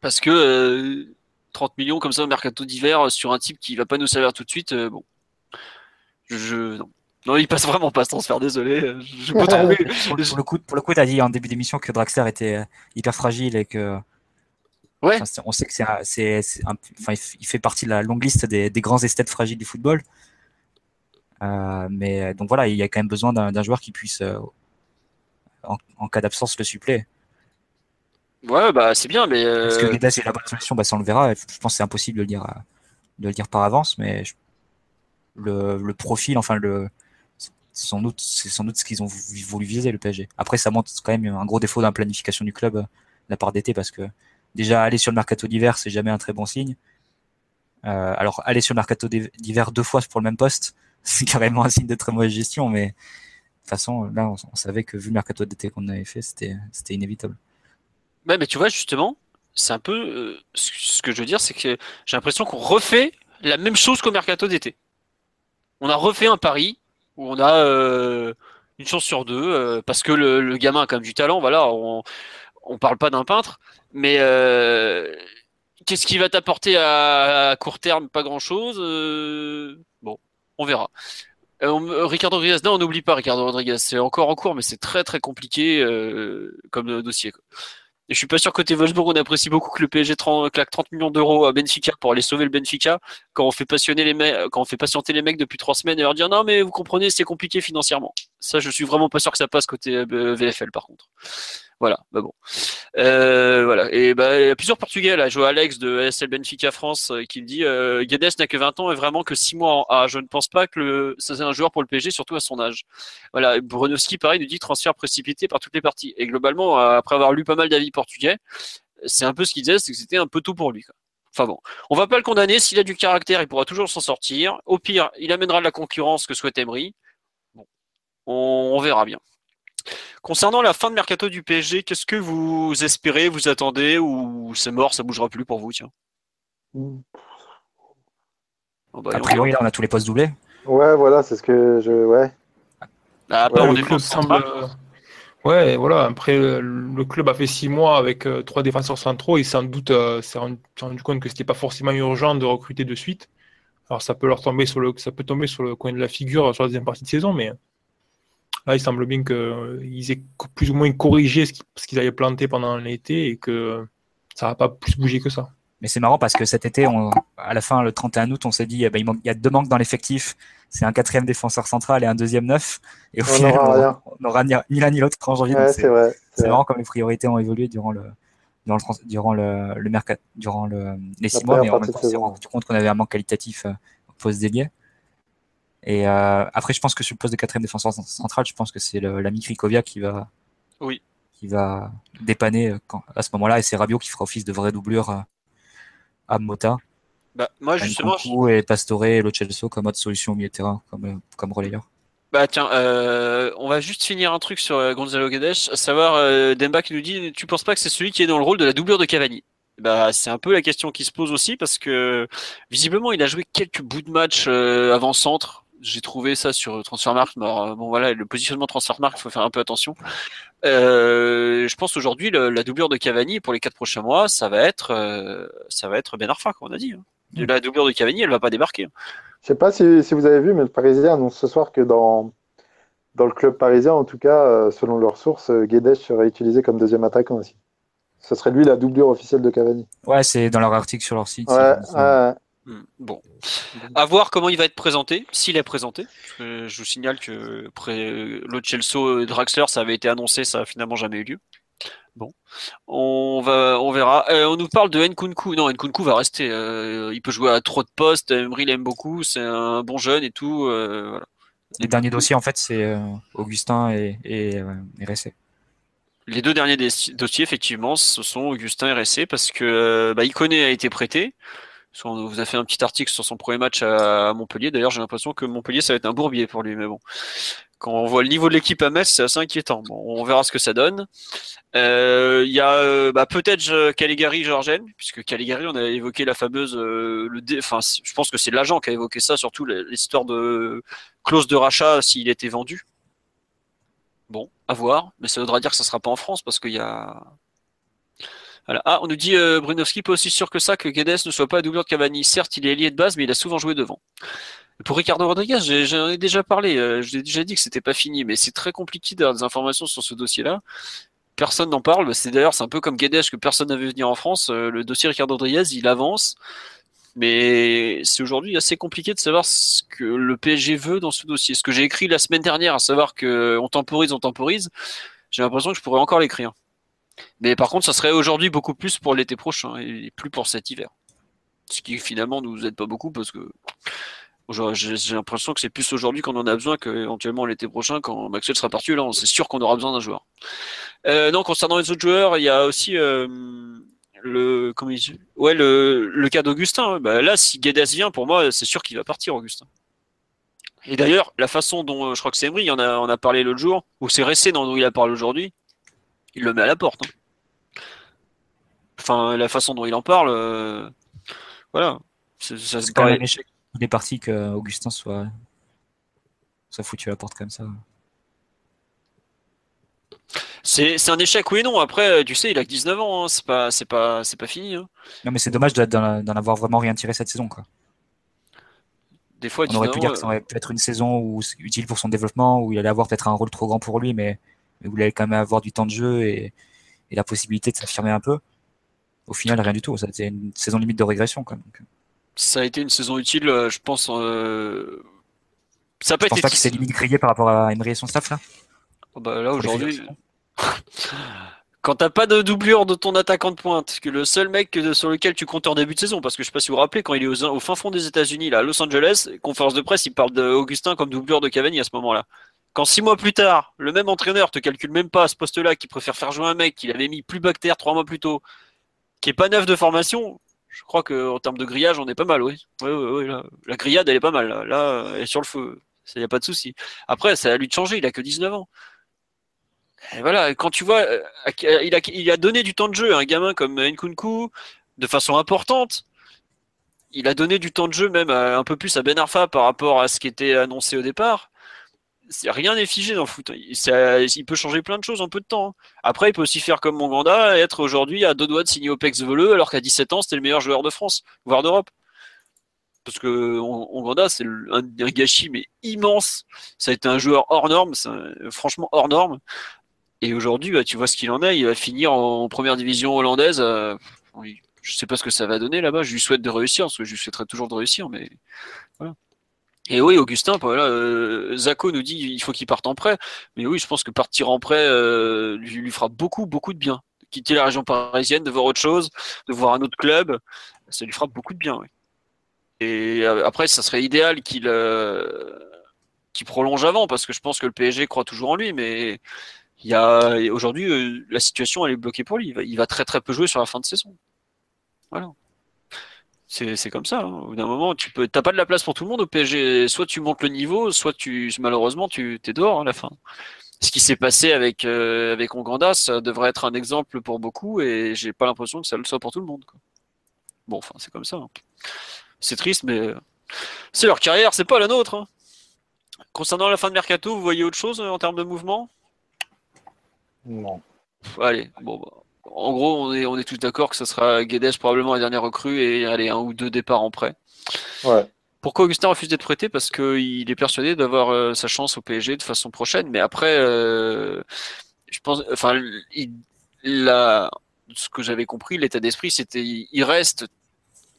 parce que 30 millions comme ça au mercato d'hiver sur un type qui va pas nous servir tout de suite. Bon, non, il passe vraiment pas ce transfert, désolé. Je peux trouver. Pour le coup, t'as dit en début d'émission que Draxler était hyper fragile et que. Ouais. Enfin, on sait que il fait partie de la longue liste des grands esthètes fragiles du football. Mais donc voilà, il y a quand même besoin d'un joueur qui puisse, en cas d'absence, le suppléer. Ouais, bah c'est bien, mais. Parce que Guedes est la bonne solution, bah ça on le verra. Je pense que c'est impossible de le dire par avance, mais le profil, enfin le. C'est sans doute ce qu'ils ont voulu viser, le PSG. Après, ça montre quand même un gros défaut dans la planification du club de la part d'été, parce que déjà, aller sur le mercato d'hiver, c'est jamais un très bon signe. Alors, aller sur le mercato d'hiver deux fois pour le même poste, c'est carrément un signe de très mauvaise gestion, mais de toute façon, là, on savait que vu le mercato d'été qu'on avait fait, c'était inévitable. Ouais, mais tu vois, justement, c'est un peu ce que je veux dire, c'est que j'ai l'impression qu'on refait la même chose qu'au mercato d'été. On a refait un pari où on a une chance sur deux, parce que le gamin a quand même du talent, voilà, on parle pas d'un peintre, mais qu'est-ce qu'il va t'apporter à court terme? Pas grand-chose. Bon, on verra. Ricardo Rodriguez, non, on n'oublie pas Ricardo Rodriguez, c'est encore en cours, mais c'est très très compliqué comme dossier, quoi. Et je suis pas sûr que côté Wolfsburg, on apprécie beaucoup que le PSG claque 30 millions d'euros à Benfica pour aller sauver le Benfica, quand on fait patienter les mecs depuis 3 semaines et leur dire non mais vous comprenez, c'est compliqué financièrement. Ça, je suis vraiment pas sûr que ça passe côté VFL par contre. Voilà, bah bon. Voilà. Et bah, il y a plusieurs Portugais là. Je vois Alex de ASL Benfica France qui me dit Guedes n'a que 20 ans et vraiment que 6 mois en A. Je ne pense pas que ça c'est un joueur pour le PSG, surtout à son âge. Voilà. Brunovski, pareil, nous dit transfert précipité par toutes les parties. Et globalement, après avoir lu pas mal d'avis portugais, c'est un peu ce qu'il disait, c'est que c'était un peu tôt pour lui, quoi. Enfin bon, on va pas le condamner. S'il a du caractère, il pourra toujours s'en sortir. Au pire, il amènera de la concurrence que souhaite Emery. Bon, on verra bien. Concernant la fin de mercato du PSG, qu'est-ce que vous espérez, vous attendez, ou c'est mort, ça bougera plus pour vous? Tiens. Oh bah, a priori, là, on a tous les postes doublés. Ouais, voilà, c'est ce que je. Ouais. Après, ouais, on défense centrale. Ouais, voilà. Après, le club a fait 6 mois avec 3 défenseurs centraux et sans doute s'est rendu compte que c'était pas forcément urgent de recruter de suite. Alors, ça peut tomber sur le coin de la figure sur la deuxième partie de saison, mais. Là, il semble bien qu'ils aient plus ou moins corrigé ce qu'ils avaient planté pendant l'été et que ça n'a pas plus bougé que ça. Mais c'est marrant parce que cet été, à la fin, le 31 août, on s'est dit il y a 2 manques dans l'effectif. C'est un 4e défenseur central et un 2e 9. Et au final, on n'aura ni l'un ni l'autre en janvier. Ouais, c'est marrant comme les priorités ont évolué durant les 6 mois. Mais en même temps, on s'est rendu compte qu'on avait un manque qualitatif au poste d'ailier. Et après, je pense que sur le poste de 4e défenseur central, je pense que c'est l'ami Krychowiak qui va dépanner à ce moment-là. Et c'est Rabiot qui fera office de vraie doublure à Motta. Bah, moi, justement. Nkunku et Pastore et Lewczuk comme autre solution au milieu de terrain, comme relayeur. Bah tiens, on va juste finir un truc sur Gonçalo Guedes, à savoir Demba qui nous dit « Tu penses pas que c'est celui qui est dans le rôle de la doublure de Cavani ?» Bah, c'est un peu la question qui se pose aussi parce que visiblement il a joué quelques bouts de match avant-centre. J'ai trouvé ça sur Transfermarkt. Bon voilà, le positionnement Transfermarkt, il faut faire un peu attention. Je pense aujourd'hui la doublure de Cavani pour les 4 prochains mois, ça va être Ben Arfa, comme on a dit. La doublure de Cavani, elle va pas débarquer. Je sais pas si vous avez vu, mais le Parisien annonce ce soir que dans le club parisien, en tout cas, selon leurs sources, Guedes serait utilisé comme deuxième attaquant aussi. Ce serait lui la doublure officielle de Cavani. Ouais, c'est dans leur article sur leur site. Ouais, bon, à voir comment il va être présenté, s'il est présenté. Je vous signale que Lewczuk, Draxler, ça avait été annoncé, ça a finalement jamais eu lieu. Bon, on verra. On nous parle de Nkunku. Non, Nkunku va rester. Il peut jouer à trop de postes. Emery l'aime beaucoup. C'est un bon jeune et tout. Voilà. Les derniers dossiers, en fait, c'est Augustin et Ressé. Les 2 derniers dossiers, effectivement, ce sont Augustin et Ressé parce que Iconé a été prêté. On vous a fait un petit article sur son premier match à Montpellier. D'ailleurs, j'ai l'impression que Montpellier, ça va être un bourbier pour lui. Mais bon, quand on voit le niveau de l'équipe à Metz, c'est assez inquiétant. Bon, on verra ce que ça donne. Il y a peut-être Caligari-Georgen, puisque Caligari, on a évoqué la fameuse... je pense que c'est l'agent qui a évoqué ça, surtout l'histoire de clause de rachat s'il était vendu. Bon, à voir. Mais ça voudra dire que ça ne sera pas en France, parce qu'il y a... Voilà. Ah, on nous dit Brunowski, pas aussi sûr que ça que Guedes ne soit pas à doublure de Cavani. Certes, il est ailier de base, mais il a souvent joué devant. Pour Ricardo Rodriguez, j'en ai déjà parlé. J'ai déjà dit que c'était pas fini, mais c'est très compliqué d'avoir des informations sur ce dossier-là. Personne n'en parle. C'est un peu comme Guedes que personne n'avait venir en France. Le dossier Ricardo Rodriguez, il avance, mais c'est aujourd'hui assez compliqué de savoir ce que le PSG veut dans ce dossier. Ce que j'ai écrit la semaine dernière, à savoir que on temporise, j'ai l'impression que je pourrais encore l'écrire. Mais par contre, ça serait aujourd'hui beaucoup plus pour l'été prochain et plus pour cet hiver. Ce qui finalement ne nous aide pas beaucoup parce que j'ai l'impression que c'est plus aujourd'hui qu'on en a besoin qu'éventuellement l'été prochain quand Maxwell sera parti. Là, c'est sûr qu'on aura besoin d'un joueur. Non, concernant les autres joueurs, il y a aussi le cas d'Augustin. Bah, là, si Guedes vient, pour moi, c'est sûr qu'il va partir, Augustin. Et d'ailleurs, la façon dont je crois que c'est Emery, on a parlé l'autre jour, ou c'est Ressé dont il a parlé aujourd'hui. Il le met à la porte. Hein. Enfin, la façon dont il en parle, voilà. C'est quand même un échec. Il est parti qu'Augustin soit foutu à la porte comme ça. C'est un échec, oui et non. Après, tu sais, il a que 19 ans. Hein. C'est pas fini. Hein. Non, mais c'est dommage d'en avoir vraiment rien tiré cette saison, quoi. Des fois, on aurait pu dire que ça aurait pu être une saison où c'est utile pour son développement, où il allait avoir peut-être un rôle trop grand pour lui, mais vous allez quand même avoir du temps de jeu et la possibilité de s'affirmer un peu. Au final, rien du tout. Ça a été une saison limite de régression. Quand même. Ça a été une saison utile, je pense. Ça peut être. Je pense pas qu'il s'est limite grillé par rapport à Emery et son staff là. Là aujourd'hui, quand t'as pas de doublure de ton attaquant de pointe, que le seul mec sur lequel tu comptes en début de saison, parce que je sais pas si vous vous rappelez, quand il est au fin fond des États-Unis, là, à Los Angeles, conférence de presse, il parle d'Augustin comme doublure de Cavani à ce moment-là. Quand 6 mois plus tard, le même entraîneur te calcule même pas à ce poste-là, qui préfère faire jouer un mec qu'il avait mis plus bas que terre 3 mois plus tôt, qui est pas neuf de formation, je crois qu'en termes de grillage, on est pas mal, oui. Ouais, la grillade, elle est pas mal. Là, elle est sur le feu. Il n'y a pas de souci. Après, c'est à lui de changer. Il a que 19 ans. Et voilà. Quand tu vois, il a donné du temps de jeu à un gamin comme Nkunku de façon importante. Il a donné du temps de jeu même un peu plus à Ben Arfa par rapport à ce qui était annoncé au départ. Rien n'est figé dans le foot. Il peut changer plein de choses en peu de temps. Après, il peut aussi faire comme Manganda et être aujourd'hui à 2 doigts de signer au PEX Veleux alors qu'à 17 ans, c'était le meilleur joueur de France, voire d'Europe. Parce que Manganda, c'est un gâchis mais immense. Ça a été un joueur hors norme, franchement hors norme. Et aujourd'hui, tu vois ce qu'il en est. Il va finir en première division hollandaise. Je ne sais pas ce que ça va donner là-bas. Je lui souhaite de réussir, parce que je lui souhaiterais toujours de réussir. Mais voilà. Et oui, Augustin, Zako nous dit qu'il faut qu'il parte en prêt. Mais oui, je pense que partir en prêt lui fera beaucoup, beaucoup de bien. Quitter la région parisienne, de voir autre chose, de voir un autre club, ça lui fera beaucoup de bien. Oui. Et après, ça serait idéal qu'il prolonge avant, parce que je pense que le PSG croit toujours en lui. Mais aujourd'hui, la situation elle est bloquée pour lui. Il va très, très peu jouer sur la fin de saison. Voilà. C'est comme ça. Hein. Au bout d'un moment, t'as pas de la place pour tout le monde au PSG. Soit tu montes le niveau, soit malheureusement, tu t'es dehors à la fin. Ce qui s'est passé avec Onganda, ça devrait être un exemple pour beaucoup, et j'ai pas l'impression que ça le soit pour tout le monde. Quoi. Bon, enfin, c'est comme ça. Hein. C'est triste, mais c'est leur carrière, c'est pas la nôtre. Hein. Concernant la fin de mercato, vous voyez autre chose en termes de mouvement? Non. Allez, bon. Bah. En gros, on est tous d'accord que ce sera Guedes probablement la dernière recrue et allez, un ou deux départs en prêt. Ouais. Pourquoi Augustin refuse d'être prêté? Parce qu'il est persuadé d'avoir sa chance au PSG de façon prochaine. Mais après, je pense, enfin, ce que j'avais compris, l'état d'esprit, c'était il reste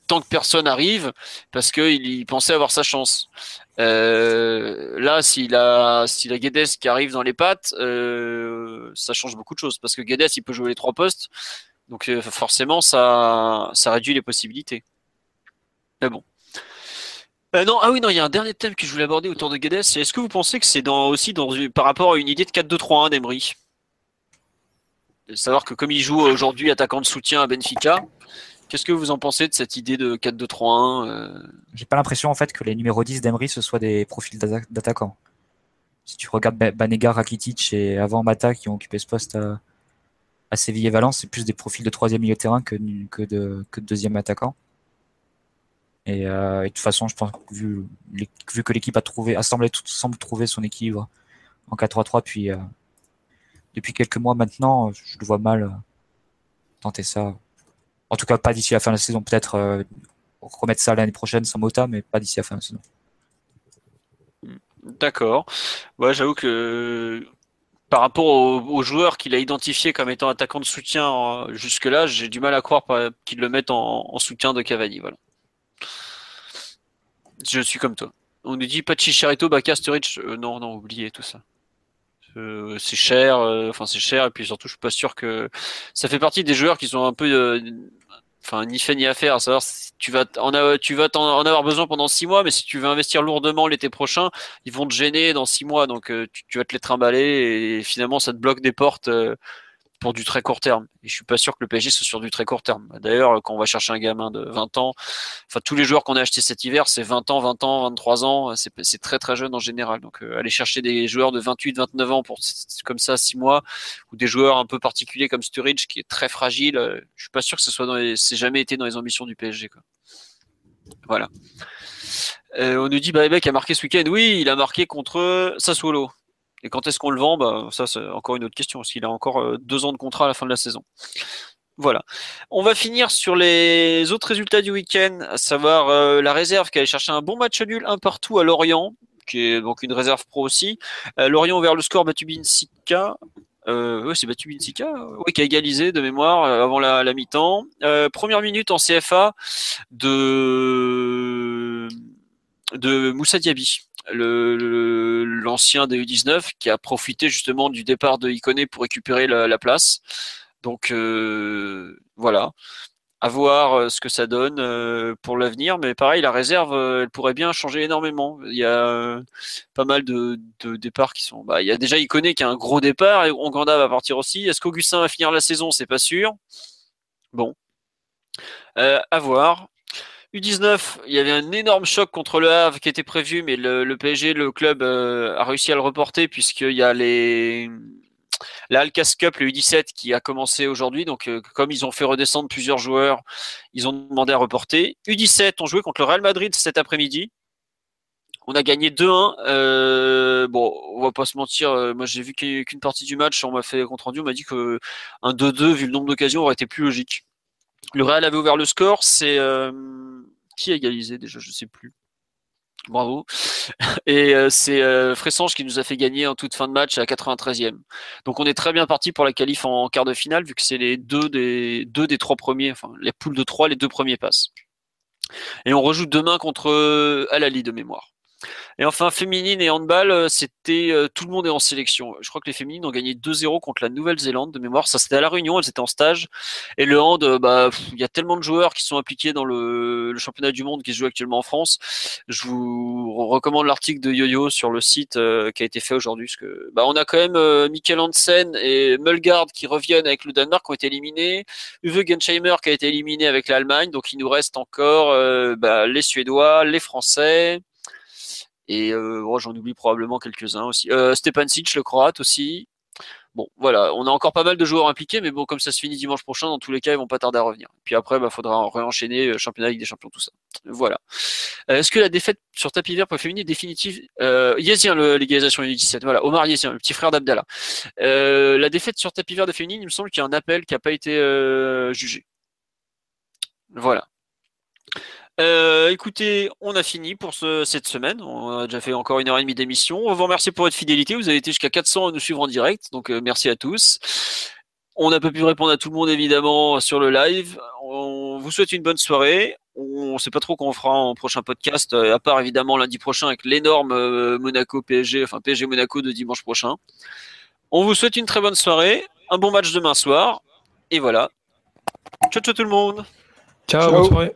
tant que personne arrive parce qu'il pensait avoir sa chance. Là, s'il a Guedes qui arrive dans les pattes, ça change beaucoup de choses parce que Guedes il peut jouer les trois postes, donc forcément ça réduit les possibilités. Mais bon. Non, ah oui, non, il y a un dernier thème que je voulais aborder autour de Guedes. Est-ce que vous pensez que c'est par rapport à une idée de 4-2-3-1 d'Emery? De savoir que comme il joue aujourd'hui attaquant de soutien à Benfica. Qu'est-ce que vous en pensez de cette idée de 4-2-3-1 J'ai pas l'impression en fait que les numéros 10 d'Emery ce soit des profils d'attaquants. Si tu regardes Banega, Rakitic et avant Motta qui ont occupé ce poste à Séville et Valence, c'est plus des profils de troisième milieu de terrain que de deuxième attaquant. Et de toute façon, je pense que vu que l'équipe semble trouver son équilibre en 4-3-3 depuis quelques mois maintenant, je le vois mal tenter ça. En tout cas, pas d'ici la fin de la saison. Peut-être remettre ça l'année prochaine sans Motta, mais pas d'ici la fin de la saison. D'accord. Ouais, j'avoue que par rapport aux joueurs qu'il a identifiés comme étant attaquants de soutien jusque-là, j'ai du mal à croire qu'ils le mettent en soutien de Cavani. Voilà. Je suis comme toi. On nous dit pas de Chicharito, Baka, Sturridge. Non, oubliez tout ça. C'est cher, c'est cher, et puis surtout, je suis pas sûr que ça fait partie des joueurs qui sont un peu, ni fait ni à faire. À savoir, si tu vas en avoir besoin pendant 6 mois, mais si tu veux investir lourdement l'été prochain, ils vont te gêner dans 6 mois, donc tu vas te les trimballer et finalement, ça te bloque des portes pour du très court terme. Et je suis pas sûr que le PSG soit sur du très court terme. D'ailleurs, quand on va chercher un gamin de 20 ans, tous les joueurs qu'on a achetés cet hiver, c'est 20 ans, 23 ans, c'est très très jeune en général. Donc aller chercher des joueurs de 28, 29 ans pour comme ça 6 mois ou des joueurs un peu particuliers comme Sturridge qui est très fragile, je suis pas sûr que ce soit c'est jamais été dans les ambitions du PSG quoi. Voilà. On nous dit Baebek a marqué ce week-end. Oui, il a marqué contre Sassuolo. Et quand est-ce qu'on le vend? Ça, c'est encore une autre question, parce qu'il a encore 2 ans de contrat à la fin de la saison. Voilà. On va finir sur les autres résultats du week-end, à savoir la réserve qui allait chercher un bon match nul 1-1 à Lorient, qui est donc une réserve pro aussi. Lorient ouvert le score, battu Benfica. C'est battu Benfica, oui, qui a égalisé de mémoire avant la mi-temps. Première minute en CFA de Moussa Diaby. L'ancien des U19 qui a profité justement du départ de Ikoné pour récupérer la place. Donc voilà, à voir ce que ça donne pour l'avenir. Mais pareil, la réserve, elle pourrait bien changer énormément. Il y a pas mal de départs qui sont... il y a déjà Ikoné qui a un gros départ et Onganda va partir aussi. Est-ce qu'Augustin va finir la saison? C'est pas sûr. Bon, à voir. U19, il y avait un énorme choc contre le Havre qui était prévu, mais le PSG, le club, a réussi à le reporter puisqu'il y a la Alca's Cup, le U17, qui a commencé aujourd'hui. Donc, comme ils ont fait redescendre plusieurs joueurs, ils ont demandé à reporter. U17, on jouait contre le Real Madrid cet après-midi. On a gagné 2-1. On va pas se mentir. Moi, j'ai vu qu'une partie du match. On m'a fait compte rendu. On m'a dit qu'un 2-2, vu le nombre d'occasions, aurait été plus logique. Le Real avait ouvert le score, c'est qui a égalisé déjà, je ne sais plus. Bravo. Et c'est Fressange qui nous a fait gagner en toute fin de match à 93e. Donc on est très bien parti pour la qualif en quart de finale, vu que c'est les deux des trois premiers, enfin les poules de trois, les deux premiers passent. Et on rejoue demain contre Al Ahly de mémoire. Et enfin, féminine et handball, c'était tout le monde est en sélection. Je crois que les féminines ont gagné 2-0 contre la Nouvelle-Zélande de mémoire. Ça, c'était à La Réunion, elles étaient en stage. Et le hand, il y a tellement de joueurs qui sont impliqués dans le championnat du monde qui se joue actuellement en France. Je vous recommande l'article de YoYo sur le site qui a été fait aujourd'hui. Parce que, on a quand même Mikkel Hansen et Mølgaard qui reviennent avec le Danemark, qui ont été éliminés. Uwe Gensheimer qui a été éliminé avec l'Allemagne. Donc, il nous reste encore les Suédois, les Français. Et j'en oublie probablement quelques-uns aussi. Stepancic, le Croate aussi. Bon, voilà, on a encore pas mal de joueurs impliqués, mais bon, comme ça se finit dimanche prochain, dans tous les cas, ils vont pas tarder à revenir. Puis après, faudra réenchaîner championnat, Ligue des Champions, tout ça. Voilà. Est-ce que la défaite sur tapis vert pour le féminin est définitive? Yesien, l'égalisation U17, voilà, Omar Yesien, le petit frère d'Abdallah. La défaite sur tapis vert de féminine, il me semble qu'il y a un appel qui n'a pas été jugé. Voilà. Écoutez, on a fini pour cette semaine. On a déjà fait encore 1h30 d'émission. On vous remercie pour votre fidélité. Vous avez été jusqu'à 400 à nous suivre en direct. Donc, merci à tous. On n'a pas pu répondre à tout le monde, évidemment, sur le live. On vous souhaite une bonne soirée. On ne sait pas trop qu'on fera en prochain podcast, à part, évidemment, lundi prochain avec l'énorme PSG Monaco de dimanche prochain. On vous souhaite une très bonne soirée, un bon match demain soir. Et voilà. Ciao, ciao tout le monde. Ciao, bonne soirée.